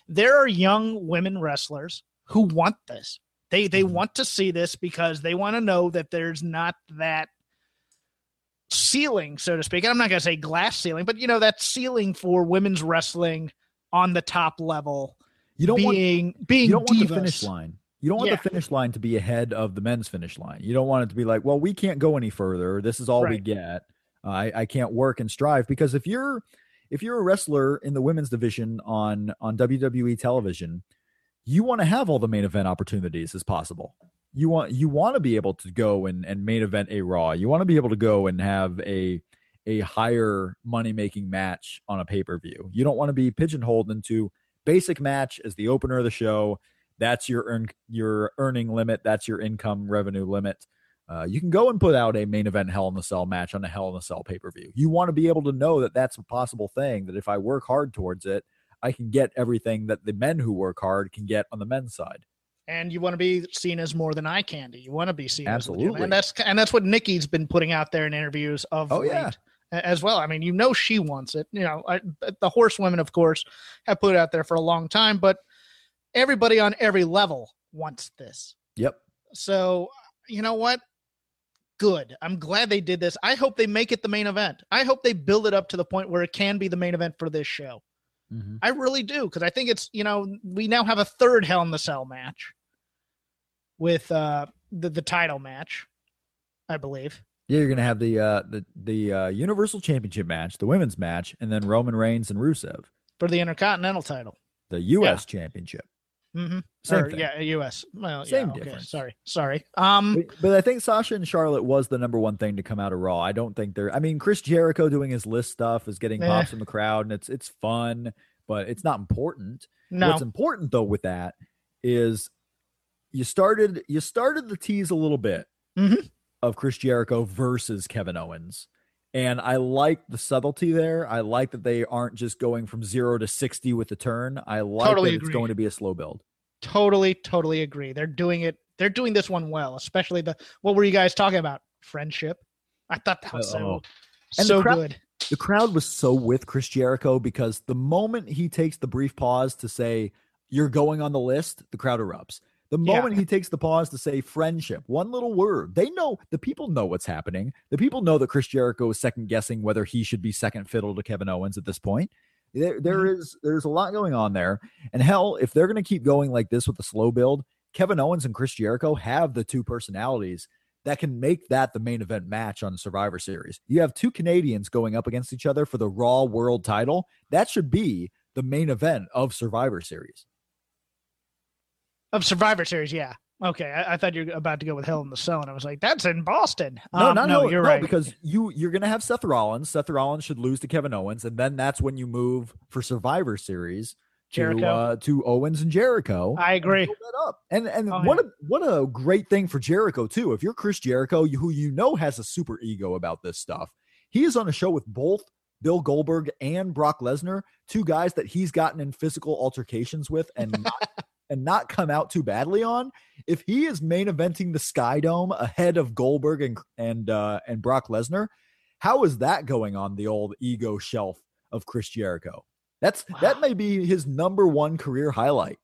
there are young women wrestlers who want this. They want to see this because they want to know that there's not that ceiling, so to speak. And I'm not going to say glass ceiling, but, you know, that ceiling for women's wrestling on the top level. You don't want the finish line. You don't want the finish line to be ahead of the men's finish line. You don't want it to be like, well, we can't go any further. This is all we get. I can't work and strive, because if you're a wrestler in the women's division on WWE television, you want to have all the main event opportunities as possible. You want to be able to go and main event a Raw. You want to be able to go and have a higher money-making match on a pay-per-view. You don't want to be pigeonholed into basic match as the opener of the show. That's your earning limit. That's your income revenue limit. You can go and put out a main event Hell in a Cell match on a Hell in a Cell pay-per-view. You want to be able to know that that's a possible thing, that if I work hard towards it, I can get everything that the men who work hard can get on the men's side. And you want to be seen as more than eye candy. You want to be seen as legit. And that's what Nikki's been putting out there in interviews of late as well. I mean, you know, she wants it. You know, the horsewomen, of course, have put it out there for a long time, but everybody on every level wants this. Yep. So, you know what? Good. I'm glad they did this. I hope they make it the main event. I hope they build it up to the point where it can be the main event for this show. Mm-hmm. I really do, because I think it's, you know, we now have a third Hell in the Cell match with the title match, I believe. Yeah, you're going to have the Universal Championship match, the women's match, and then Roman Reigns and Rusev. For the Intercontinental title. The U.S. Championship. Mm-hmm. Same thing. Yeah, U.S. Well, same difference. Okay. Sorry. But I think Sasha and Charlotte was the number one thing to come out of Raw. I don't think Chris Jericho doing his list stuff is getting pops in the crowd, and it's fun, but it's not important. No. What's important, though, with that is you started the tease a little bit of Chris Jericho versus Kevin Owens. And I like the subtlety there. I like that they aren't just going from 0 to 60 with the turn. I like that it's going to be a slow build. Totally agree. They're doing it. They're doing this one well, especially what were you guys talking about? Friendship. I thought that was good. The crowd was so with Chris Jericho, because the moment he takes the brief pause to say, "You're going on the list," the crowd erupts. The moment he takes the pause to say friendship, one little word, they know, the people know what's happening. The people know that Chris Jericho is second guessing whether he should be second fiddle to Kevin Owens at this point. There's a lot going on there. And hell, if they're going to keep going like this with a slow build, Kevin Owens and Chris Jericho have the two personalities that can make that the main event match on Survivor Series. You have two Canadians going up against each other for the Raw World title. That should be the main event of Survivor Series. Of Survivor Series, yeah. Okay, I thought you were about to go with Hell in the Cell, and I was like, that's in Boston. No, you're right. Because you're going to have Seth Rollins. Seth Rollins should lose to Kevin Owens, and then that's when you move for Survivor Series to Owens and Jericho. I agree. And build that up. What a great thing for Jericho, too. If you're Chris Jericho, who you know has a super ego about this stuff, he is on a show with both Bill Goldberg and Brock Lesnar, two guys that he's gotten in physical altercations with and not – and not come out too badly on. If he is main eventing the Sky Dome ahead of Goldberg and Brock Lesnar, how is that going on the old ego shelf of Chris Jericho? That may be his number one career highlight.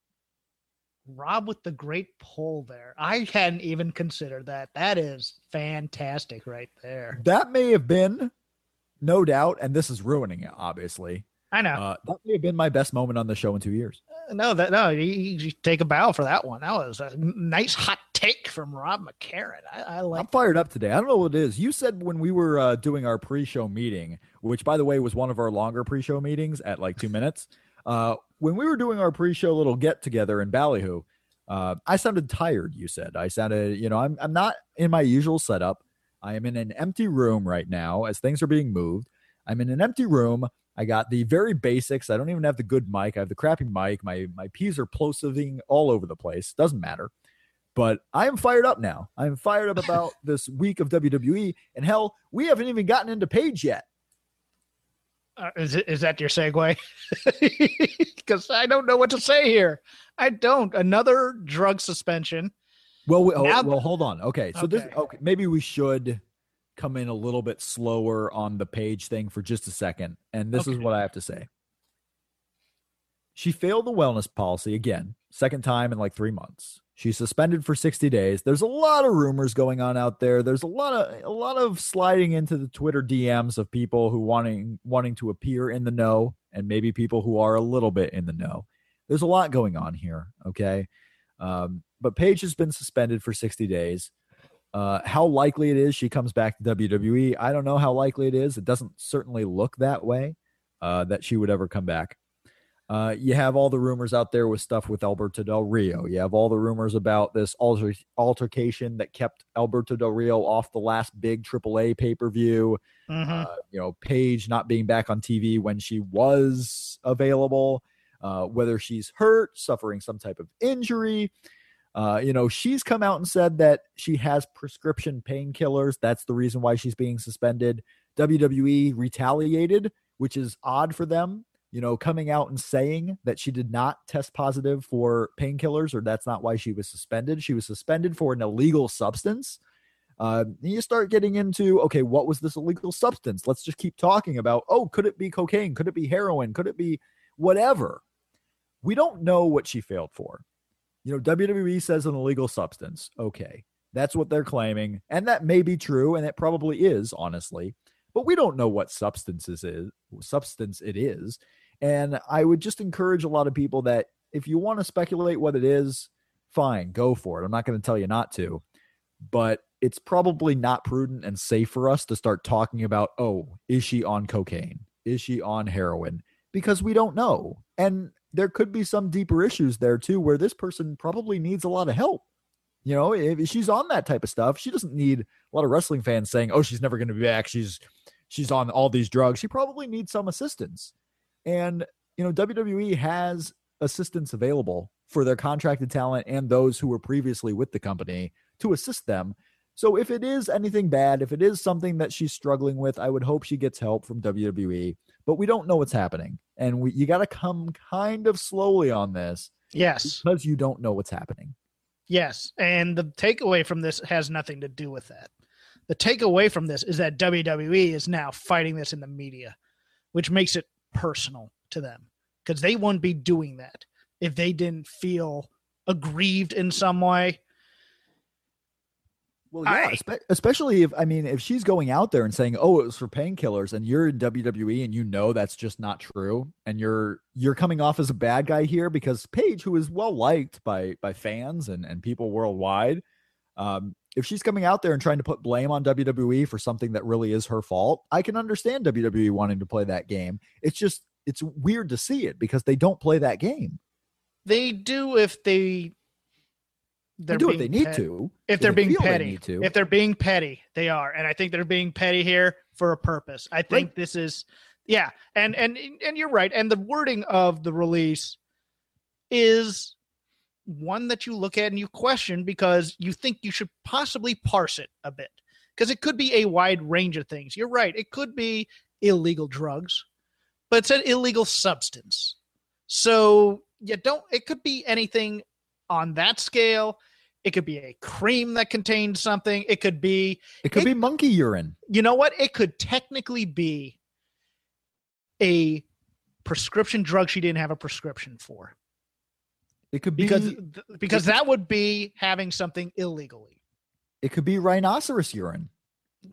Rob with the great pull there. I hadn't even considered that. That is fantastic right there. That may have been, no doubt, and this is ruining it, obviously. I know. That may have been my best moment on the show in 2 years. You take a bow for that one. That was a nice hot take from Rob McCarran. I'm fired up today. I don't know what it is. You said when we were doing our pre-show meeting, which, by the way, was one of our longer pre-show meetings at like 2 minutes. When we were doing our pre-show little get-together in Ballyhoo, I sounded tired, you said. I sounded, you know, I'm not in my usual setup. I am in an empty room right now as things are being moved. I'm in an empty room. I got the very basics. I don't even have the good mic. I have the crappy mic. My peas are plosiving all over the place. Doesn't matter. But I am fired up now. I am fired up about this week of WWE. And hell, we haven't even gotten into Paige yet. Is that your segue? Because I don't know what to say here. I don't. Another drug suspension. Well, hold on. Okay. So maybe we should come in a little bit slower on the Paige thing for just a second. And this is what I have to say. She failed the wellness policy again, second time in like 3 months. She's suspended for 60 days. There's a lot of rumors going on out there. There's a lot of sliding into the Twitter DMs of people who wanting to appear in the know, and maybe people who are a little bit in the know. There's a lot going on here, okay? But Paige has been suspended for 60 days. How likely it is she comes back to WWE, I don't know how likely it is. It doesn't certainly look that way, that she would ever come back. You have all the rumors out there with stuff with Alberto Del Rio. You have all the rumors about this altercation that kept Alberto Del Rio off the last big AAA pay-per-view. Mm-hmm. Paige not being back on TV when she was available, whether she's hurt, suffering some type of injury. She's come out and said that she has prescription painkillers. That's the reason why she's being suspended. WWE retaliated, which is odd for them. Coming out and saying that she did not test positive for painkillers, or that's not why she was suspended. She was suspended for an illegal substance. You start getting into, okay, what was this illegal substance? Let's just keep talking about, could it be cocaine? Could it be heroin? Could it be whatever? We don't know what she failed for. WWE says an illegal substance. Okay, that's what they're claiming. And that may be true, and it probably is, honestly. But we don't know what substance it is. And I would just encourage a lot of people that if you want to speculate what it is, fine, go for it. I'm not going to tell you not to, but it's probably not prudent and safe for us to start talking about, is she on cocaine? Is she on heroin? Because we don't know. And there could be some deeper issues there too, where this person probably needs a lot of help. If she's on that type of stuff, she doesn't need a lot of wrestling fans saying, she's never going to be back. She's on all these drugs. She probably needs some assistance. And, WWE has assistance available for their contracted talent and those who were previously with the company to assist them. So if it is anything bad, if it is something that she's struggling with, I would hope she gets help from WWE, but we don't know what's happening. And you got to come kind of slowly on this. Yes. Because you don't know what's happening. Yes, and the takeaway from this has nothing to do with that. The takeaway from this is that WWE is now fighting this in the media, which makes it personal to them, because they wouldn't be doing that if they didn't feel aggrieved in some way. Well, yeah, especially if she's going out there and saying, it was for painkillers, and you're in WWE and that's just not true, and you're coming off as a bad guy here, because Paige, who is well liked by fans and people worldwide, if she's coming out there and trying to put blame on WWE for something that really is her fault, I can understand WWE wanting to play that game. It's just, it's weird to see it because they don't play that game. They do if they do what they need to. If they're being petty. If they're being petty, they are. And I think they're being petty here for a purpose. I think this is, yeah. And you're right. And the wording of the release is one that you look at and you question, because you think you should possibly parse it a bit, because it could be a wide range of things. You're right. It could be illegal drugs, but it's an illegal substance. So it could be anything on that scale. It could be a cream that contains something. It could be monkey urine. You know what? It could technically be a prescription drug she didn't have a prescription for. It could be because that would be having something illegally. It could be rhinoceros urine.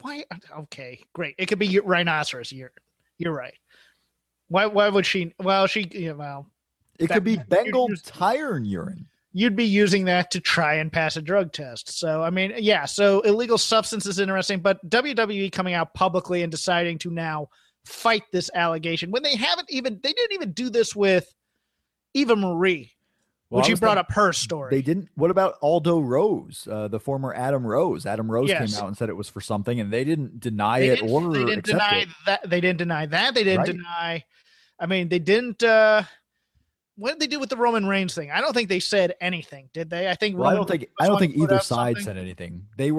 Why? Okay, great. It could be rhinoceros urine. You're right. Why would she? Well, it could be Bengal tiger urine. You'd be using that to try and pass a drug test. So, so illegal substance is interesting, but WWE coming out publicly and deciding to now fight this allegation when they didn't even do this with Eva Marie, which you brought up her story. They didn't. What about Aldo Rose, the former Adam Rose? Adam Rose came out and said it was for something, and they didn't deny it or accept it. They didn't deny that. They didn't deny. They didn't. What did they do with the Roman Reigns thing? I don't think they said anything, did they? I don't think either side said anything. They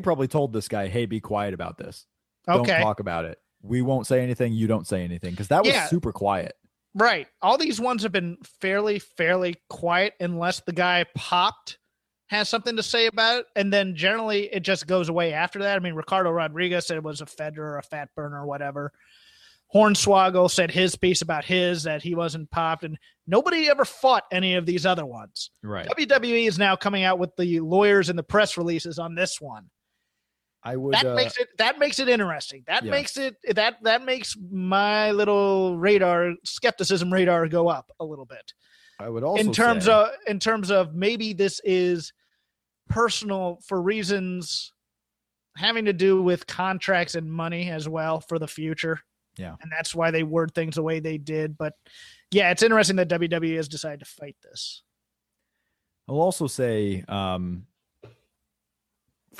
probably told this guy, "Hey, be quiet about this. Don't talk about it." we won't say anything, you don't say anything, because that was super quiet. Right. All these ones have been fairly quiet unless the guy popped has something to say about it. And then generally it just goes away after that. I mean, Ricardo Rodriguez said it was a fender, a fat burner, whatever. Hornswoggle said his piece about his, that he wasn't popped, and nobody ever fought any of these other ones. Right. WWE is now coming out with the lawyers and the press releases on this one. That makes it interesting. That makes my little skepticism radar go up a little bit. I would also in terms of maybe this is personal for reasons having to do with contracts and money as well for the future. Yeah. And that's why they word things the way they did. But yeah, it's interesting that WWE has decided to fight this. I'll also say, for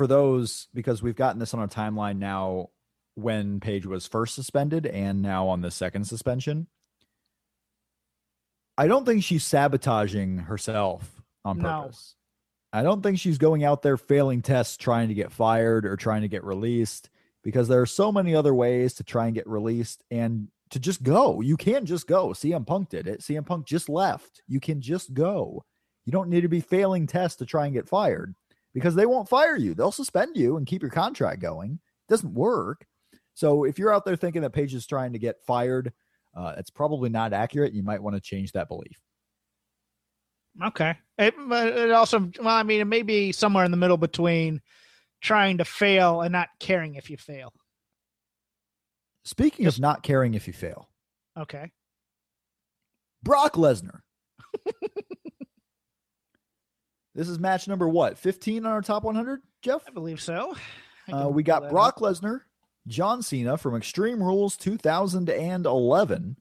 those, because we've gotten this on our timeline now when Paige was first suspended and now on the second suspension, I don't think she's sabotaging herself on purpose. No. I don't think she's going out there failing tests, trying to get fired or trying to get released, because there are so many other ways to try and get released and to just go. You can just go. CM Punk did it. CM Punk just left. You can just go. You don't need to be failing tests to try and get fired, because they won't fire you. They'll suspend you and keep your contract going. It doesn't work. So if you're out there thinking that Paige is trying to get fired, it's probably not accurate. You might want to change that belief. Okay. It may be somewhere in the middle between trying to fail and not caring if you fail. Speaking of not caring if you fail. Okay. Brock Lesnar. This is match number 15 on our top 100, Jeff? I believe so. We got Brock Lesnar, John Cena from Extreme Rules 2011.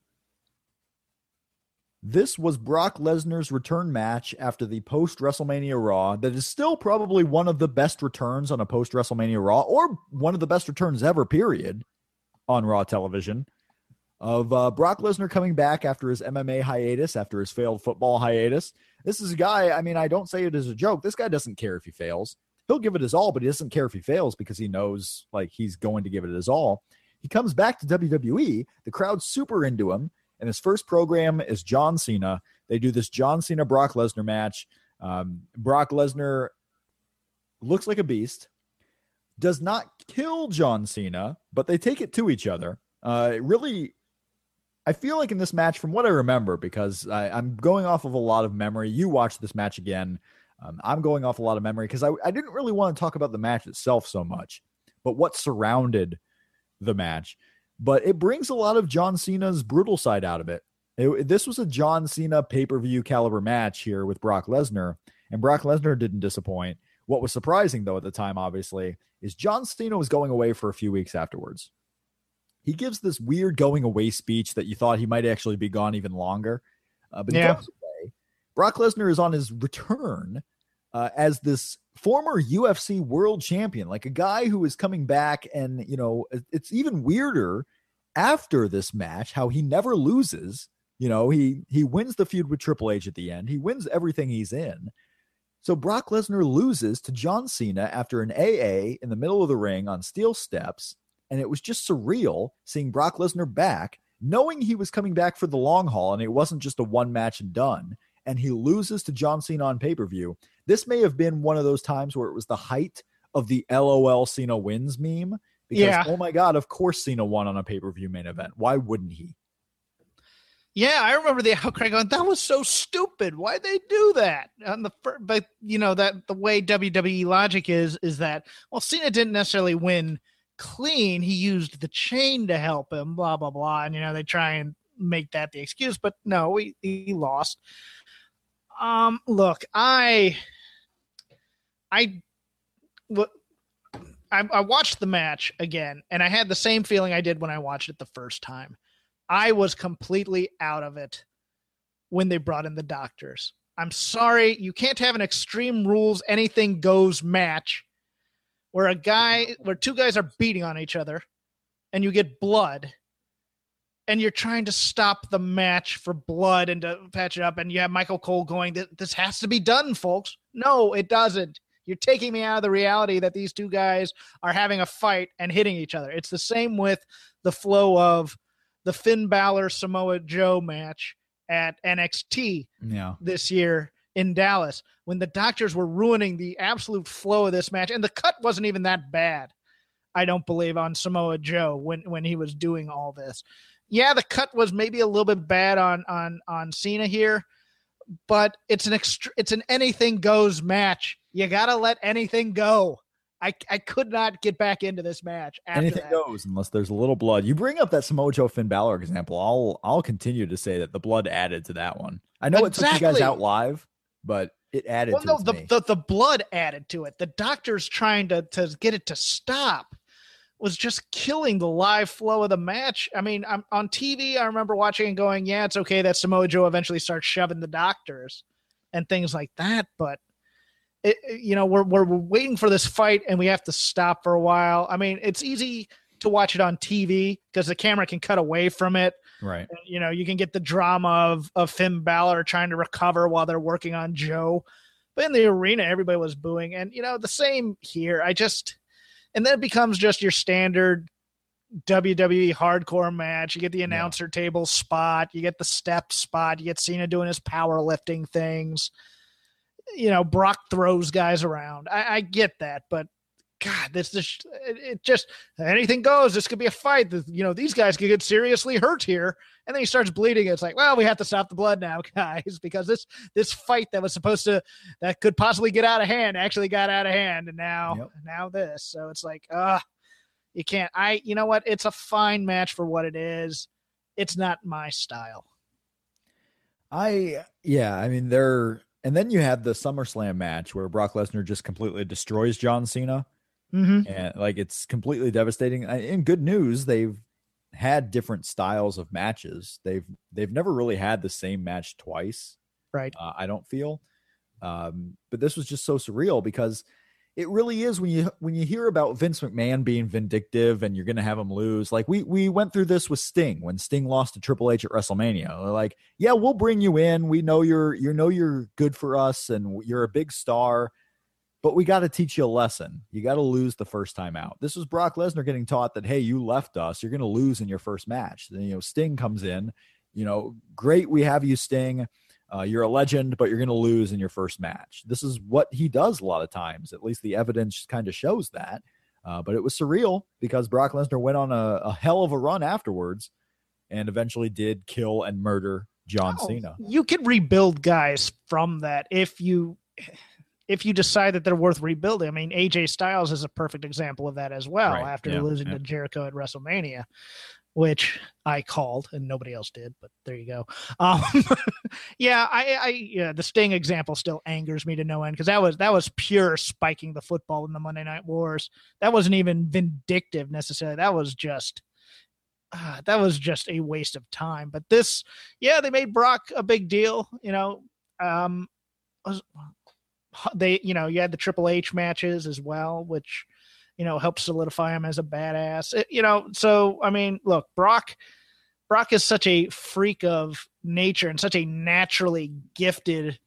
This was Brock Lesnar's return match after the post-WrestleMania Raw that is still probably one of the best returns on a post-WrestleMania Raw, or one of the best returns ever, period, on Raw television, of Brock Lesnar coming back after his MMA hiatus, after his failed football hiatus. This is a guy, I mean, I don't say it as a joke. This guy doesn't care if he fails. He'll give it his all, but he doesn't care if he fails, because he knows, like, he's going to give it his all. He comes back to WWE. The crowd's super into him, and his first program is John Cena. They do this John Cena-Brock Lesnar match. Brock Lesnar looks like a beast, does not kill John Cena, but they take it to each other. I feel like in this match, from what I remember, because I'm going off of a lot of memory. You watched this match again. I'm going off a lot of memory because I didn't really want to talk about the match itself so much, but what surrounded the match. But it brings a lot of John Cena's brutal side out of it. This was a John Cena pay-per-view caliber match here with Brock Lesnar, and Brock Lesnar didn't disappoint. What was surprising, though, at the time, obviously, is John Cena was going away for a few weeks afterwards. He gives this weird going away speech that you thought he might actually be gone even longer. But yeah. Brock Lesnar is on his return as this former UFC world champion, like a guy who is coming back. And, you know, it's even weirder after this match, how he never loses. You know, he wins the feud with Triple H at the end. He wins everything he's in. So Brock Lesnar loses to John Cena after an AA in the middle of the ring on steel steps. And it was just surreal seeing Brock Lesnar back, knowing he was coming back for the long haul, and it wasn't just a one match and done. And he loses to John Cena on pay-per-view. This may have been one of those times where it was the height of the LOL Cena wins meme. Because, oh my God, of course Cena won on a pay-per-view main event. Why wouldn't he? Yeah, I remember the outcry going, that was so stupid. Why'd they do that? But, you know, that the way WWE logic is that, well, Cena didn't necessarily win clean, he used the chain to help him, blah blah blah, and you know they try and make that the excuse, but no, he lost. Look, I watched the match again, and I had the same feeling I did when I watched it the first time. I was completely out of it when they brought in the doctors. I'm sorry, you can't have an Extreme Rules anything goes match where two guys are beating on each other and you get blood and you're trying to stop the match for blood and to patch it up. And you have Michael Cole going, this has to be done, folks. No, it doesn't. You're taking me out of the reality that these two guys are having a fight and hitting each other. It's the same with the flow of the Finn Balor Samoa Joe match at NXT this year in Dallas, when the doctors were ruining the absolute flow of this match. And the cut wasn't even that bad, I don't believe, on Samoa Joe when he was doing all this. Yeah, the cut was maybe a little bit bad on Cena here, but it's an anything goes match. You got to let anything go. I could not get back into this match after anything that goes, unless there's a little blood. You bring up that Samoa Joe Finn Balor example. I'll continue to say that the blood added to that one. I know it took you guys out live, but it added to it. The blood added to it. The doctors trying to get it to stop was just killing the live flow of the match. I mean, I'm on TV. I remember watching and going, yeah, it's okay that Samoa Joe eventually starts shoving the doctors and things like that. But we're waiting for this fight and we have to stop for a while. I mean, it's easy to watch it on TV because the camera can cut away from it. Right. And, you can get the drama of Finn Balor trying to recover while they're working on Joe. But in the arena, everybody was booing. And, the same here. And then it becomes just your standard WWE hardcore match. You get the announcer table spot. You get the step spot. You get Cena doing his powerlifting things. Brock throws guys around. I get that, but God, it just, anything goes. This could be a fight. These guys could get seriously hurt here. And then he starts bleeding. It's like, well, we have to stop the blood now, guys, because this fight that was that could possibly get out of hand actually got out of hand. And now this, so it's like, you can't, you know what? It's a fine match for what it is. It's not my style. And then you have the SummerSlam match where Brock Lesnar just completely destroys John Cena. Mm-hmm. And it's completely devastating. In good news, they've had different styles of matches. They've never really had the same match twice. Right. I don't feel. But this was just so surreal because it really is when you hear about Vince McMahon being vindictive and you're going to have him lose. Like we went through this with Sting when Sting lost to Triple H at WrestleMania. We're like, yeah, we'll bring you in. We know you're good for us and you're a big star, but we got to teach you a lesson. You got to lose the first time out. This was Brock Lesnar getting taught that, hey, you left us. You're going to lose in your first match. Then, Sting comes in, great. We have you, Sting. You're a legend, but you're going to lose in your first match. This is what he does a lot of times. At least the evidence kind of shows that. But it was surreal because Brock Lesnar went on a hell of a run afterwards and eventually did kill and murder John Cena. You can rebuild guys from that if you decide that they're worth rebuilding. I mean, AJ Styles is a perfect example of that as well, right, after losing to Jericho at WrestleMania, which I called and nobody else did, but there you go. The Sting example still angers me to no end. Cause that was pure spiking the football in the Monday Night Wars. That wasn't even vindictive necessarily. That was just a waste of time. But this, they made Brock a big deal. You had the Triple H matches as well, which, helps solidify him as a badass. Look, Brock is such a freak of nature and such a naturally gifted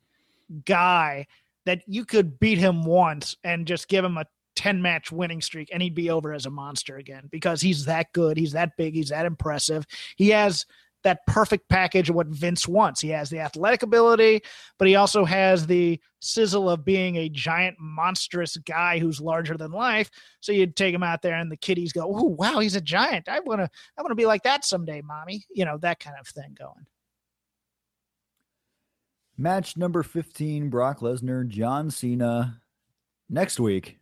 guy that you could beat him once and just give him a 10-match winning streak and he'd be over as a monster again because he's that good, he's that big, he's that impressive. He has that perfect package of what Vince wants. He has the athletic ability, but he also has the sizzle of being a giant, monstrous guy who's larger than life. So you'd take him out there and the kiddies go, oh, wow, he's a giant. I want to be like that someday, mommy. That kind of thing going. Match number 15, Brock Lesnar, John Cena. Next week,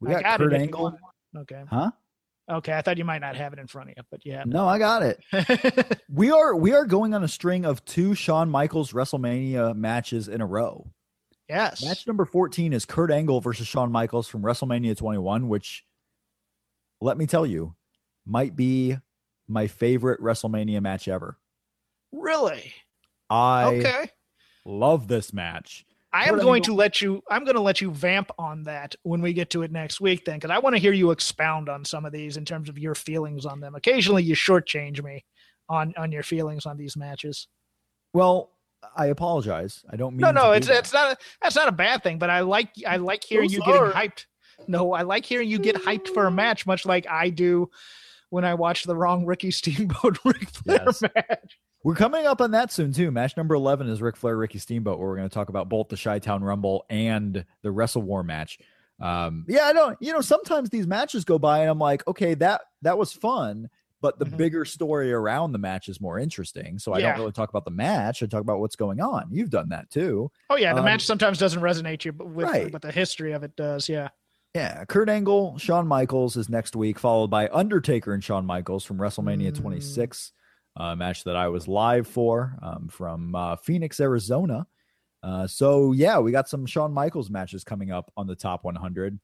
we got Kurt Angle. Okay. Huh? Okay, I thought you might not have it in front of you, but yeah. No, I got it. We are going on a string of 2 Shawn Michaels WrestleMania matches in a row. Yes. Match number 14 is Kurt Angle versus Shawn Michaels from WrestleMania 21, which, let me tell you, might be my favorite WrestleMania match ever. Really? I love this match. I'm going to let you vamp on that when we get to it next week then, because I want to hear you expound on some of these in terms of your feelings on them. Occasionally you shortchange me on your feelings on these matches. Well, I apologize. I don't mean that's not a bad thing, but I like hearing you getting hyped. No, I like hearing you get hyped for a match, much like I do when I watched the wrong Ricky Steamboat Ric Flair match. We're coming up on that soon, too. Match number 11 is Ric Flair, Ricky Steamboat, where we're going to talk about both the Chi-Town Rumble and the Wrestle War match. Yeah, I don't, you know, sometimes these matches go by and I'm like, okay, that was fun, but the bigger story around the match is more interesting. So I don't really talk about the match. I talk about what's going on. You've done that too. Oh yeah. The match sometimes doesn't resonate you, but but the history of it does. Yeah. Yeah. Kurt Angle, Shawn Michaels is next week, followed by Undertaker and Shawn Michaels from WrestleMania 26, a match that I was live for, from Phoenix, Arizona. So yeah, we got some Shawn Michaels matches coming up on the Top 100.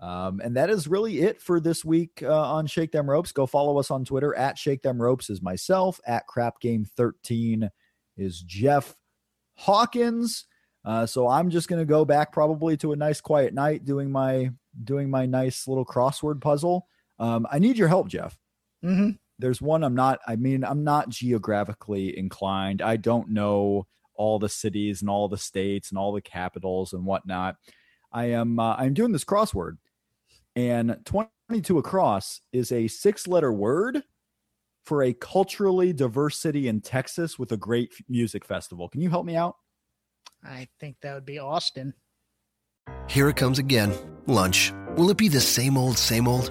And that is really it for this week on Shake Them Ropes. Go follow us on Twitter. At Shake Them Ropes is myself. At Crap Game 13 is Jeff Hawkins. So I'm just going to go back probably to a nice quiet night doing my nice little crossword puzzle. I need your help, Jeff. Mm-hmm. There's one I'm not geographically inclined. I don't know all the cities and all the states and all the capitals and whatnot. I'm doing this crossword, and 22 across is a 6-letter word for a culturally diverse city in Texas with a great music festival. Can you help me out? I think that would be Austin. Here it comes again. Lunch. Will it be the same old, same old?